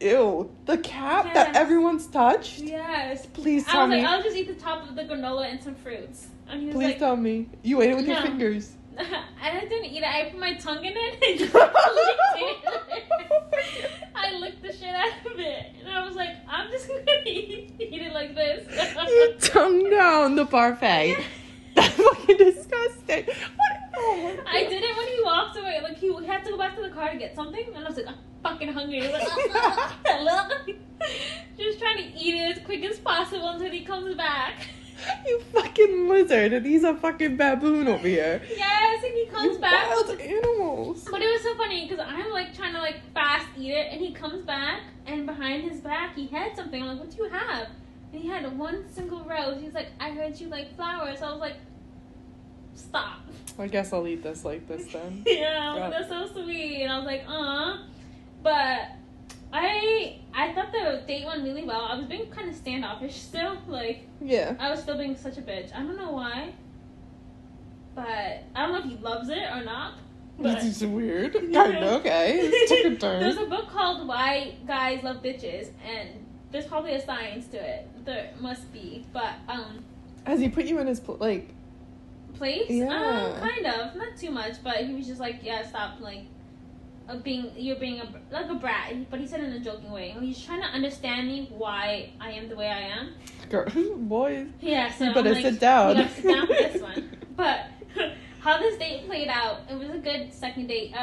ew, the cap that everyone's touched? Yes. Please tell me. I was like, I'll just eat the top of the granola and some fruits. And he was like, please tell me. You ate it with your fingers. I didn't eat it. I put my tongue in it and just licked it. I licked the shit out of it. And I was like, I'm just going to eat it like this. You tongue down the parfait. That's fucking disgusting. What? Oh, I did it when he walked away. Like, he had to go back to the car to get something. And I was like, I'm fucking hungry. I was like, just trying to eat it as quick as possible until he comes back. You fucking lizard. And he's a fucking baboon over here. Yes, and he comes back. Wild animals. But it was so funny because I'm, like, trying to, like, fast eat it. And he comes back. And behind his back, he had something. I'm like, what do you have? And he had one single rose. He's like, I heard you like flowers. So I was like, stop. I guess I'll eat this like this then. Yeah, that's so sweet. And I was like, but I thought the date went really well. I was being kind of standoffish still. Like, yeah, I was still being such a bitch. I don't know why, but I don't know if he loves it or not. But this is weird. Okay, let's take a turn. There's a book called Why Guys Love Bitches, and there's probably a science to it. There must be, but has he put you in his place? Yeah. Kind of, not too much, but he was just like, yeah, stop, like, you're being a brat, but he said it in a joking way. He's trying to understand me, why I am the way I am. Girl, boys. Yeah, so you better like, sit down. You gotta sit down for this one. But how this date played out, it was a good second date.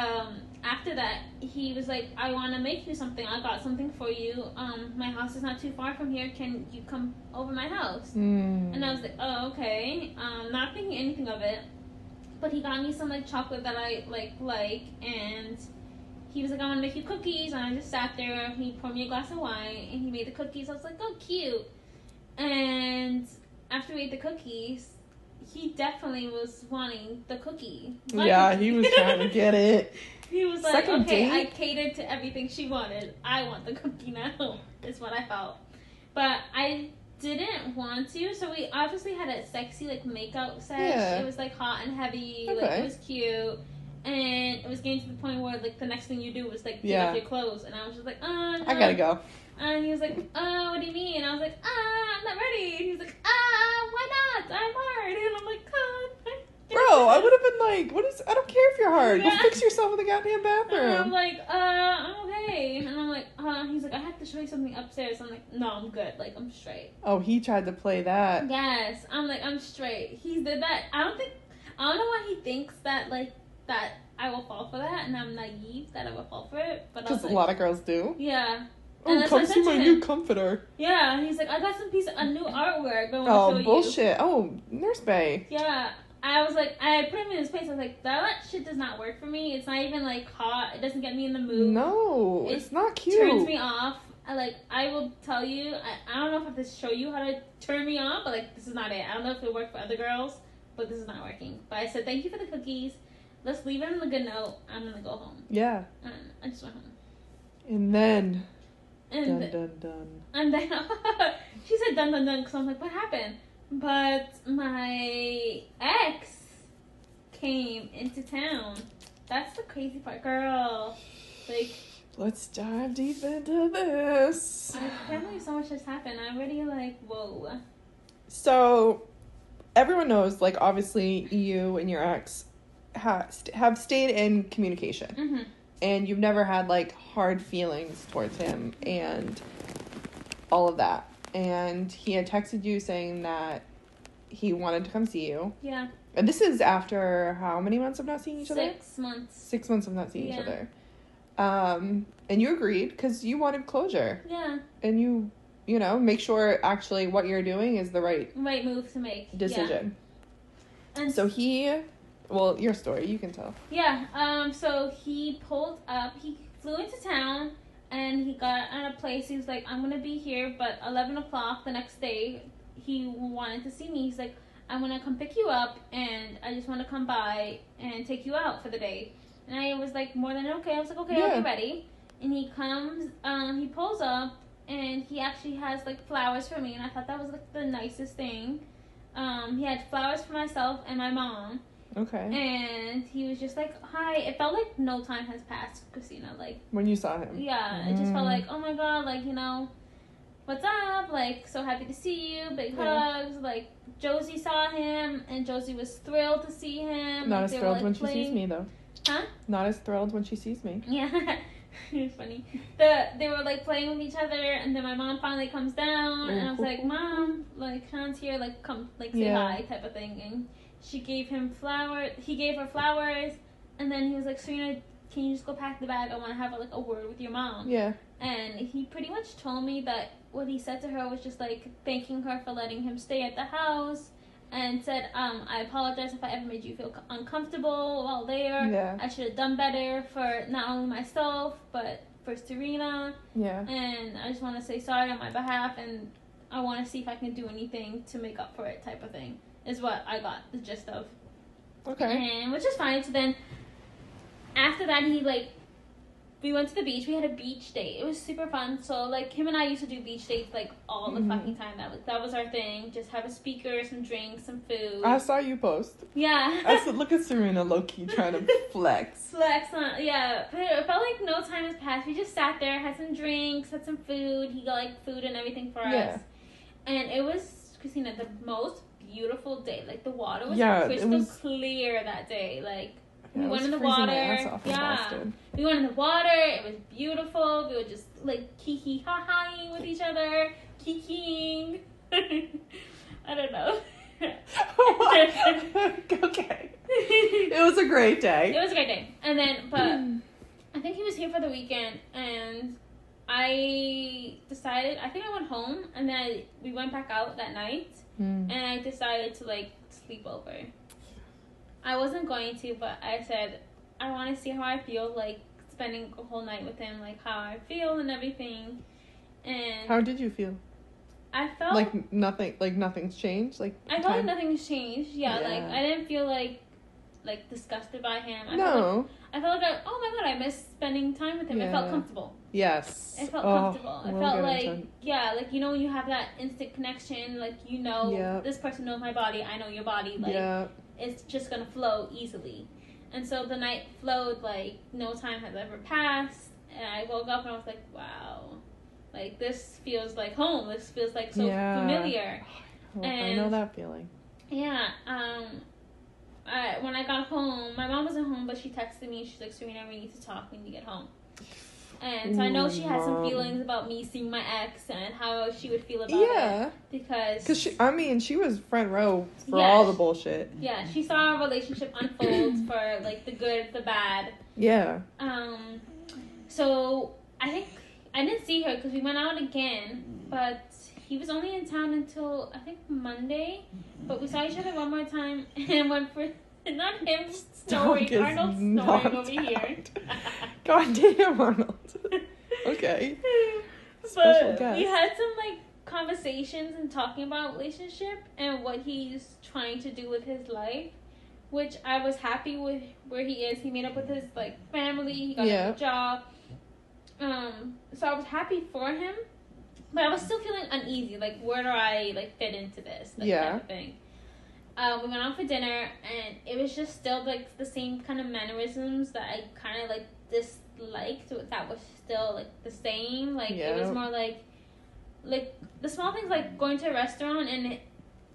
After that, he was like, I want to make you something. I got something for you. My house is not too far from here. Can you come over my house? Mm. And I was like, oh, okay. Not thinking anything of it. But he got me some, like, chocolate that I, like. And he was like, I want to make you cookies. And I just sat there. He poured me a glass of wine. And he made the cookies. I was like, oh, cute. And after we ate the cookies, he definitely was wanting the cookie. He was trying to get it. He was like, second okay, date? I catered to everything she wanted. I want the cookie now, is what I felt. But I didn't want to, so we obviously had a sexy, like, makeout sesh. Yeah. It was, like, hot and heavy. Okay. Like, it was cute. And it was getting to the point where, like, the next thing you do was, like, take off your clothes. And I was just like, oh, no. I gotta go. And he was like, oh, what do you mean? And I was like, I'm not ready. And he was like, why not? I'm hard. And I'm like, come on. Bro, I would have been like, what is, I don't care if you're hard. Go fix yourself in the goddamn bathroom. And I'm like, I'm okay. And I'm like, he's like, I have to show you something upstairs. I'm like, no, I'm good. Like, I'm straight. Oh, he tried to play that. Yes. I'm like, I'm straight. He did that. I don't know why he thinks that, like, that I will fall for that. And I'm naive that I will fall for it. But because like, a lot of girls do. Yeah. Oh, come see my new comforter. Yeah. He's like, I got some piece of a new artwork. Oh, bullshit. Oh, Nurse Bay. Yeah. I was like, I put him in his place. I was like, that shit does not work for me. It's not even, like, hot. It doesn't get me in the mood. No, it's not cute. It turns me off. I will tell you, I don't know if I have to show you how to turn me on, but, like, this is not it. I don't know if it worked for other girls, but this is not working. But I said, thank you for the cookies. Let's leave it on a good note. I'm going to go home. Yeah. I just went home. And then. And dun, dun, dun. And then. She said dun, dun, dun, because I was like, what happened? But my ex came into town. That's the crazy part, girl. Like, let's dive deep into this. I can't believe so much has happened. I'm already like, whoa. So, everyone knows, like, obviously, you and your ex have stayed in communication. Mm-hmm. And you've never had, like, hard feelings towards him and all of that. And he had texted you saying that he wanted to come see you. Yeah. And this is after how many months of not seeing each other? 6 months. 6 months of not seeing each other. And you agreed because you wanted closure. Yeah. And you know, make sure actually what you're doing is the right move to make. Decision. Yeah. And so your story, you can tell. Yeah. So he pulled up. He flew into town. And he got at a place, he was like, I'm going to be here, but 11 o'clock the next day, he wanted to see me. He's like, I'm going to come pick you up, and I just want to come by and take you out for the day. And I was like, more than okay. I was like, okay, yeah. I'll be ready. And he comes, he pulls up, and he actually has, like, flowers for me. And I thought that was, like, the nicest thing. He had flowers for myself and my mom. Okay. And he was just like, hi. It felt like no time has passed, Kristina. Like, when you saw him. Yeah. It just felt like, oh, my God, like, you know, what's up? Like, so happy to see you. Big hugs. Like, Josie saw him, and Josie was thrilled to see him. Not as thrilled when she sees me, though. Huh? Not as thrilled when she sees me. Yeah. It's funny. They were, like, playing with each other, and then my mom finally comes down, and I was like, Mom, like, Sean's here, like, come, like, say hi type of thing. And she gave him flowers. He gave her flowers, and then he was like, Serena, can you just go pack the bag? I want to have, like, a word with your mom. Yeah. And he pretty much told me that what he said to her was just, like, thanking her for letting him stay at the house. And said, I apologize if I ever made you feel uncomfortable while there. Yeah. I should have done better for not only myself, but for Serena. Yeah. And I just want to say sorry on my behalf, and I want to see if I can do anything to make up for it type of thing. Is what I got the gist of. Okay. And which is fine. So then, after that, he, like, we went to the beach. We had a beach date. It was super fun. So, like, him and I used to do beach dates, like, all the fucking time. That was our thing. Just have a speaker, some drinks, some food. I saw you post. Yeah. I said, look at Serena low-key trying to flex. Yeah. But it felt like no time has passed. We just sat there, had some drinks, had some food. He got, like, food and everything for us. And it was, Kristina, the most beautiful day. Like, the water was crystal clear that day. Like, we went in the water. We went in the water. It was beautiful. We were just, like, kiki ha-haing with each other. Kikiing. I don't know. Okay. It was a great day. And then, but I think he was here for the weekend, and I decided, I think I went home, and then we went back out that night, and I decided to, like, sleep over. I wasn't going to, but I said, I want to see how I feel, like, spending a whole night with him, like, how I feel and everything. And how did you feel? I felt like nothing, like, nothing's changed. Like, I felt like nothing's changed. Yeah. Like, I didn't feel like disgusted by him. I felt like, oh my God, I missed spending time with him. Yeah. I felt comfortable. Yes. I felt like you know, when you have that instant connection, like, you know, this person knows my body, I know your body, like. Yeah. It's just gonna flow easily. And so the night flowed like no time has ever passed, and I woke up and I was like, wow, like, this feels like home. This feels like so familiar. Well, and I know that feeling. Yeah. When I got home, my mom wasn't home, but she texted me. She's like, Serena, we need to talk when you get home. And so I know she had some feelings about me seeing my ex and how she would feel about it. Because she was front row for all the bullshit. Yeah, she saw our relationship unfold for, like, the good, the bad. Yeah. So I think I didn't see her because we went out again, but he was only in town until, I think, Monday. But we saw each other one more time and went for... Not him snoring. Arnold's snoring over here. God damn, Arnold. Okay. But we had some, like, conversations and talking about relationship and what he's trying to do with his life, which I was happy with where he is. He made up with his, like, family. He got a good job. So I was happy for him, but I was still feeling uneasy. Like, where do I, like, fit into this? Like, type of thing. We went out for dinner, and it was just still, like, the same kind of mannerisms that I kind of, like, disliked. That was still, like, the same. Like, it was more like, the small things, like, going to a restaurant, and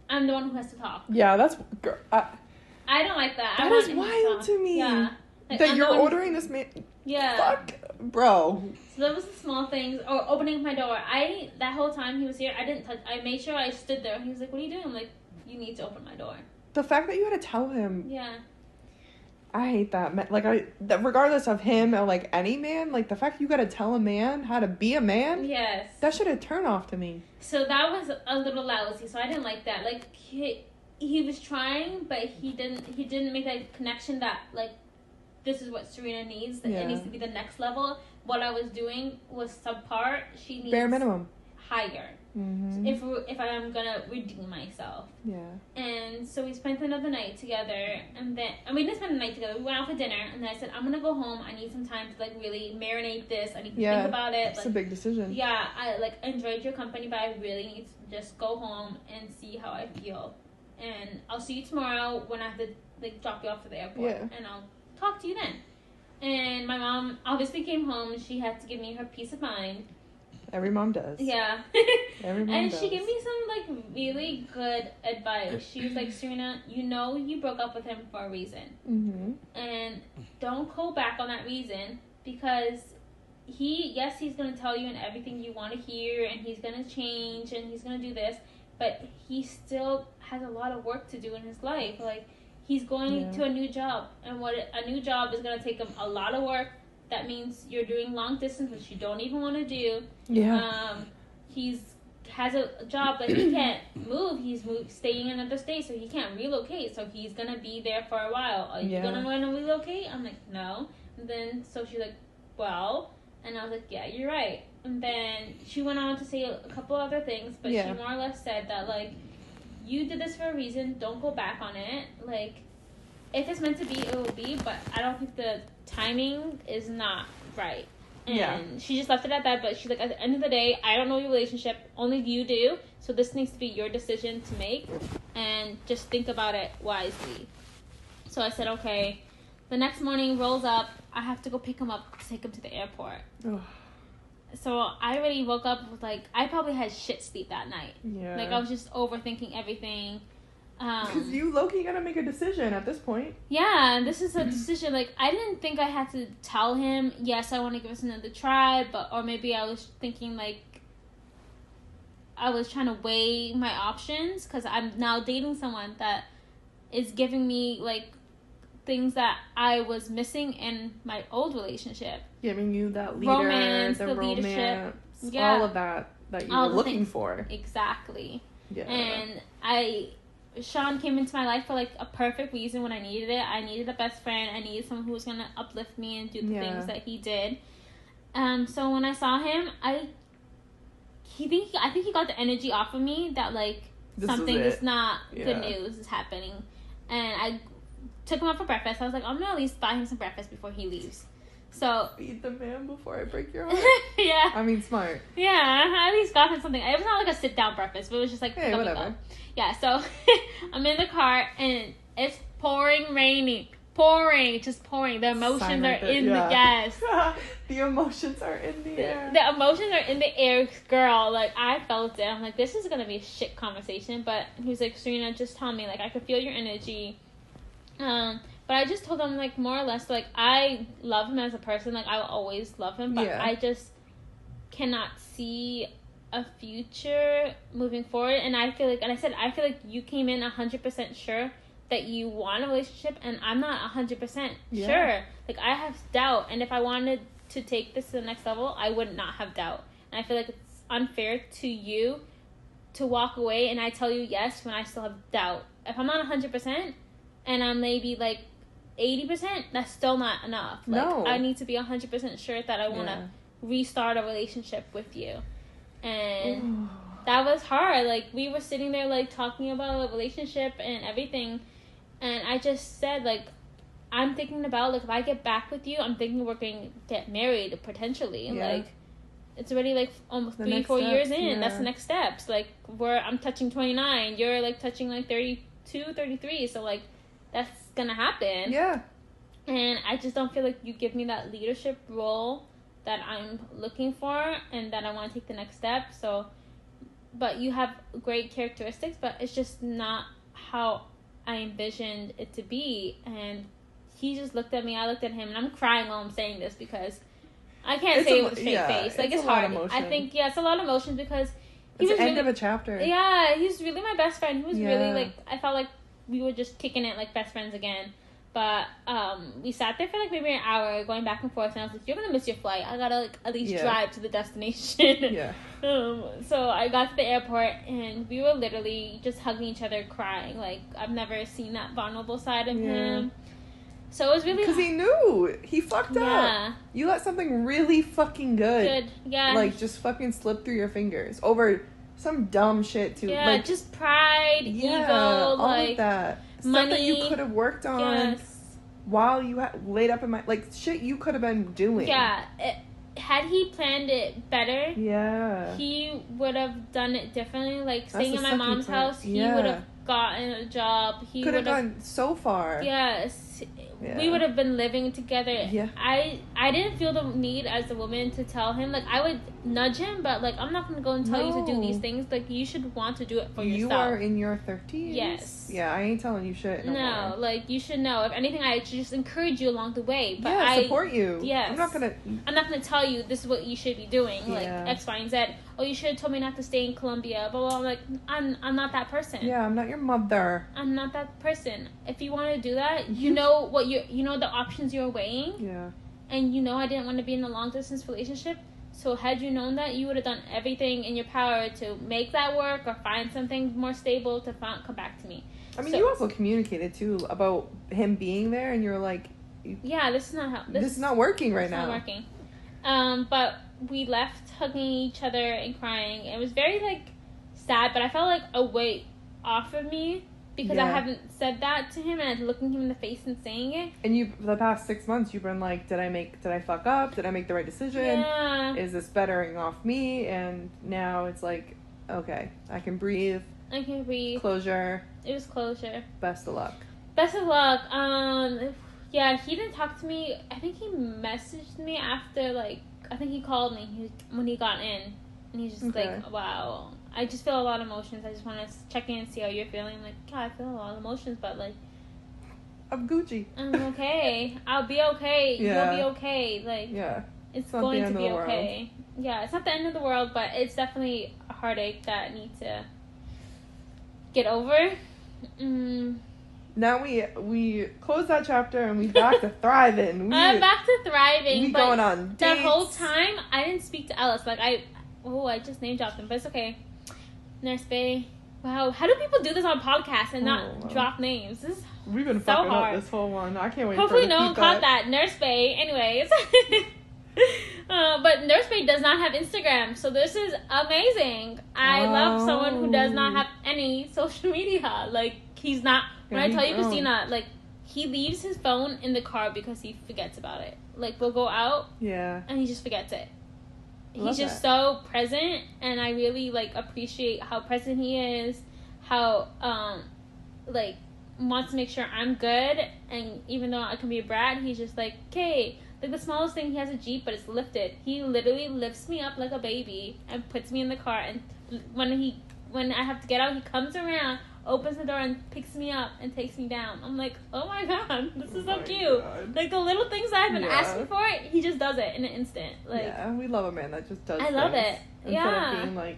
I'm the one who has to talk. Yeah, that's... Girl, I don't like that. That is wild to me. Yeah. Like, that you're ordering this man... Yeah. Fuck, bro. So that was the small things. Or opening up my door. That whole time he was here, I didn't touch... I made sure I stood there. He was like, what are you doing? I'm like... You need to open my door. The fact that you had to tell him. Yeah. I hate that. Like, regardless of him or, like, any man, like, the fact you got to tell a man how to be a man. Yes. That should have turned off to me. So that was a little lousy. So I didn't like that. Like, he was trying, but he didn't make that connection that, like, this is what Serena needs. It needs to be the next level. What I was doing was subpar. She needs... Bare minimum. higher. Mm-hmm. If I am gonna redeem myself. Yeah. And so we spent another night together, and then we didn't spend the night together. We went out for dinner, and then I said, I'm gonna go home. I need some time to really marinate this. I need to think about it. It's a big decision. Yeah, I enjoyed your company, but I really need to just go home and see how I feel. And I'll see you tomorrow when I have to drop you off at the airport, and I'll talk to you then. And my mom obviously came home. She had to give me her peace of mind. Every mom does. Yeah. Every mom does. And she gave me some really good advice. She was like, Serena, you broke up with him for a reason. Mm-hmm. And don't go back on that reason, because he's going to tell you and everything you want to hear, and he's going to change, and he's going to do this, but he still has a lot of work to do in his life. He's going to a new job, and a new job is going to take him a lot of work. That means you're doing long distance, which you don't even want to do. Yeah. He has a job, he can't move. He's staying in another state, so he can't relocate. So he's going to be there for a while. Are you going to want to relocate? I'm like, no. And then, so she's like, well. And I was like, yeah, you're right. And then she went on to say a couple other things, but she more or less said that, you did this for a reason. Don't go back on it. If it's meant to be, it will be, but I don't think the timing is not right. And she just left it at that, but she's like, at the end of the day, I don't know your relationship. Only you do. So this needs to be your decision to make, and just think about it wisely. So I said, okay. The next morning rolls up. I have to go pick him up, take him to the airport. Ugh. So I already woke up with, I probably had shit sleep that night. Yeah. I was just overthinking everything. Because you low-key gotta make a decision at this point. Yeah, and this is a decision. I didn't think I had to tell him, yes, I want to give us another try, or maybe I was thinking, I was trying to weigh my options, because I'm now dating someone that is giving me, things that I was missing in my old relationship. Giving you that leader, romance, the leadership, all of that you were looking for. Exactly. Yeah. And Sean came into my life for a perfect reason when I needed it. I needed a best friend. I needed someone who was gonna uplift me and do the things that he did. So when I saw him, I think he got the energy off of me that something is not good news is happening. And I took him out for breakfast. I was like, I'm gonna at least buy him some breakfast before he leaves. So feed the man before I break your heart. Yeah. I mean, smart. Yeah, I at least got him something. It was not a sit down breakfast, but it was just hey, whatever. Yeah, so I'm in the car, and it's pouring, raining, pouring, just pouring. The emotions are in the gas. The emotions are in the air. The emotions are in the air, girl. I felt it. I'm like, this is gonna be a shit conversation. But he was like, Serena, just tell me. I could feel your energy. But I just told him, more or less, I love him as a person. I will always love him. But I just cannot see a future moving forward. And I feel like you came in 100% sure that you want a relationship. And I'm not 100% sure. I have doubt. And if I wanted to take this to the next level, I would not have doubt. And I feel like it's unfair to you to walk away. And I tell you yes when I still have doubt. If I'm not 100%, and I'm maybe 80%, that's still not enough. No. I need to be 100% sure that I want to restart a relationship with you. And that was hard. We were sitting there, talking about a relationship and everything. And I just said, I'm thinking about, if I get back with you, I'm thinking we're going to get married, potentially. Yeah. It's already, almost 3-4 years in. Yeah. That's the next steps. I'm touching 29. You're, touching, 32, 33. So, that's gonna happen. Yeah. And I just don't feel like you give me that leadership role that I'm looking for and that I want to take the next step. So, but you have great characteristics, but it's just not how I envisioned it to be. And he just looked at me, I looked at him, and I'm crying while I'm saying this because I can't say it with a straight face. It's hard. I think, it's a lot of emotions because it's the end of a chapter. Yeah, he was really my best friend. He was really I felt we were just kicking it like best friends again. But we sat there for maybe an hour going back and forth. And I was like, you're going to miss your flight. I got to at least drive to the destination. Yeah. So I got to the airport and we were literally just hugging each other crying. I've never seen that vulnerable side of him. So it was really... Because he knew. He fucked up. You let something really fucking good. Yeah. Like, just fucking slip through your fingers over some dumb shit, too. Yeah, like, just pride, ego, all like... all of that. Money. Stuff that you could have worked on while you laid up in my... Like, shit you could have been doing. Yeah. Had he planned it better, he would have done it differently. Like, staying in my mom's house, he would have gotten a job. He could have gone so far. Yes. Yeah. We would have been living together. Yeah. I didn't feel the need as a woman to tell him. Like, I would nudge him, but, like, I'm not going to go and tell you to do these things. Like, you should want to do it for yourself. You are in your 30s? Yes. Yeah, I ain't telling you shit. No, like, you should know. If anything, I just encourage you along the way. But I support you. Yes. I'm not going to tell you this is what you should be doing. Yeah. Like, X, Y, and Z. Oh, you should have told me not to stay in Colombia. But I'm like, I'm not that person. Yeah, I'm not your mother. I'm not that person. If you want to do that, you know what you know the options you're weighing. Yeah. And you know I didn't want to be in a long distance relationship. So had you known that, you would have done everything in your power to make that work or find something more stable to come back to me. I mean, you also communicated too about him being there, and you're like, yeah, this is not how. This is not working right now. It's not working. But we left hugging each other and crying. It was very, like, sad, but I felt like a weight off of me because I haven't said that to him, and looking him in the face and saying it. And you, for the past 6 months, you've been like, did I fuck up? Did I make the right decision? Yeah. Is this bettering off me? And now it's like, okay, I can breathe. I can breathe. Closure. It was closure. Best of luck. Best of luck. Yeah, he didn't talk to me. I think he messaged me after, like, I think he called me when he got in, and he's just like, wow, I just feel a lot of emotions. I just want to check in and see how you're feeling. I'm like, yeah, I feel a lot of emotions, but, like, I'm Gucci. I'm okay. I'll be okay. Yeah. You'll be okay. Like, yeah, it's going to be okay. World. Yeah, it's not the end of the world, but it's definitely a heartache that I need to get over. Now we close that chapter, and we back to thriving. I'm back to thriving. We going on dates. That whole time, I didn't speak to Alice. Like, I just name dropped him, but it's okay. Nurse Bay. Wow, how do people do this on podcasts and not drop names? This is We've been so fucking hard. Up this whole one. I can't wait. Hopefully, no one caught that. Nurse Bay. Anyways, but Nurse Bay does not have Instagram, so this is amazing. I love someone who does not have any social media. Like, he's not. When I tell you, Kristina, like, he leaves his phone in the car because he forgets about it. Like, we'll go out, and he just forgets it. He's just so present, and I really, like, appreciate how present he is, how, like, wants to make sure I'm good, and even though I can be a brat, he's just like, okay, like, the smallest thing, he has a Jeep, but it's lifted. He literally lifts me up like a baby and puts me in the car, and when I have to get out, he comes around, opens the door, and picks me up and takes me down. I'm like, oh my god, this is so cute. God. Like, the little things that I've been asking for, he just does it in an instant. Like, yeah, we love a man that just does. I love it. Instead of being like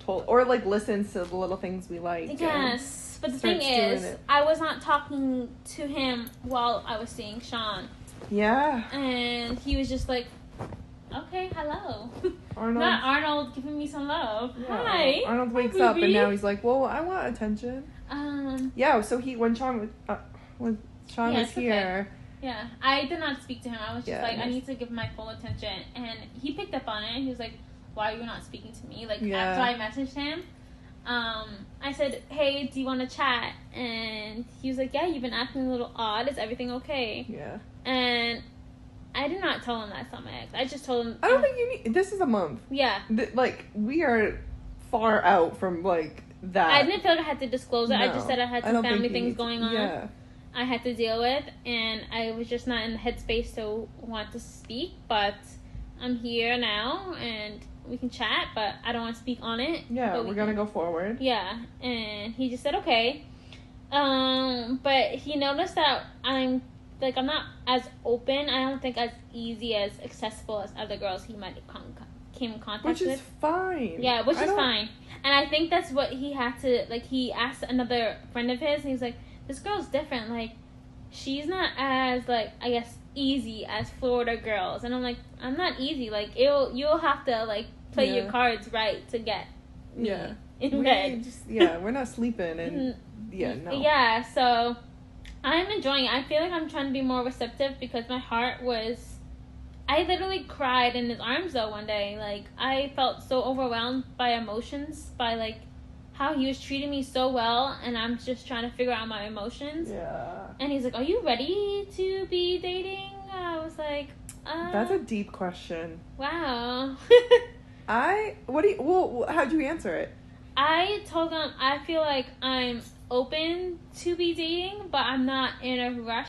told or like listens to the little things we like. Yes, but the thing is, I was not talking to him while I was seeing Sean. Yeah, and he was just like, okay, hello. Arnold. Not Arnold giving me some love. Yeah. Hi. Arnold wakes up and now he's like, well, I want attention. Yeah, so when Sean was here. Okay. Yeah, I did not speak to him. I was just like, I need to give my full attention. And he picked up on it. He was like, why are you not speaking to me? Like, after I messaged him, I said, hey, do you want to chat? And he was like, yeah, you've been acting a little odd. Is everything okay? Yeah. And I did not tell him that's not my ex. I just told him... I don't think you need... This is a month. Yeah. Like, we are far out from, like, that. I didn't feel like I had to disclose it. No, I just said I had some family things going on. Yeah. I had to deal with. And I was just not in the headspace to want to speak. But I'm here now. And we can chat. But I don't want to speak on it. Yeah, we're going to go forward. Yeah. And he just said, okay. But he noticed that I'm not as open. I don't think as easy as accessible as other girls he might have came in contact with. Which is fine. Yeah, which is fine. And I think that's what he had to, like, he asked another friend of his, and he's like, this girl's different. Like, she's not as, like, I guess, easy as Florida girls. And I'm like, I'm not easy. Like, you'll have to, like, play your cards right to get me in bed. We're not sleeping. And, yeah, no. Yeah, so... I'm enjoying it. I feel like I'm trying to be more receptive because my heart was... I literally cried in his arms, though, one day. Like, I felt so overwhelmed by emotions, by, like, how he was treating me so well, and I'm just trying to figure out my emotions. Yeah. And he's like, are you ready to be dating? I was like, that's a deep question. Wow. How'd you answer it? I told him I feel like I'm open to be dating, but I'm not in a rush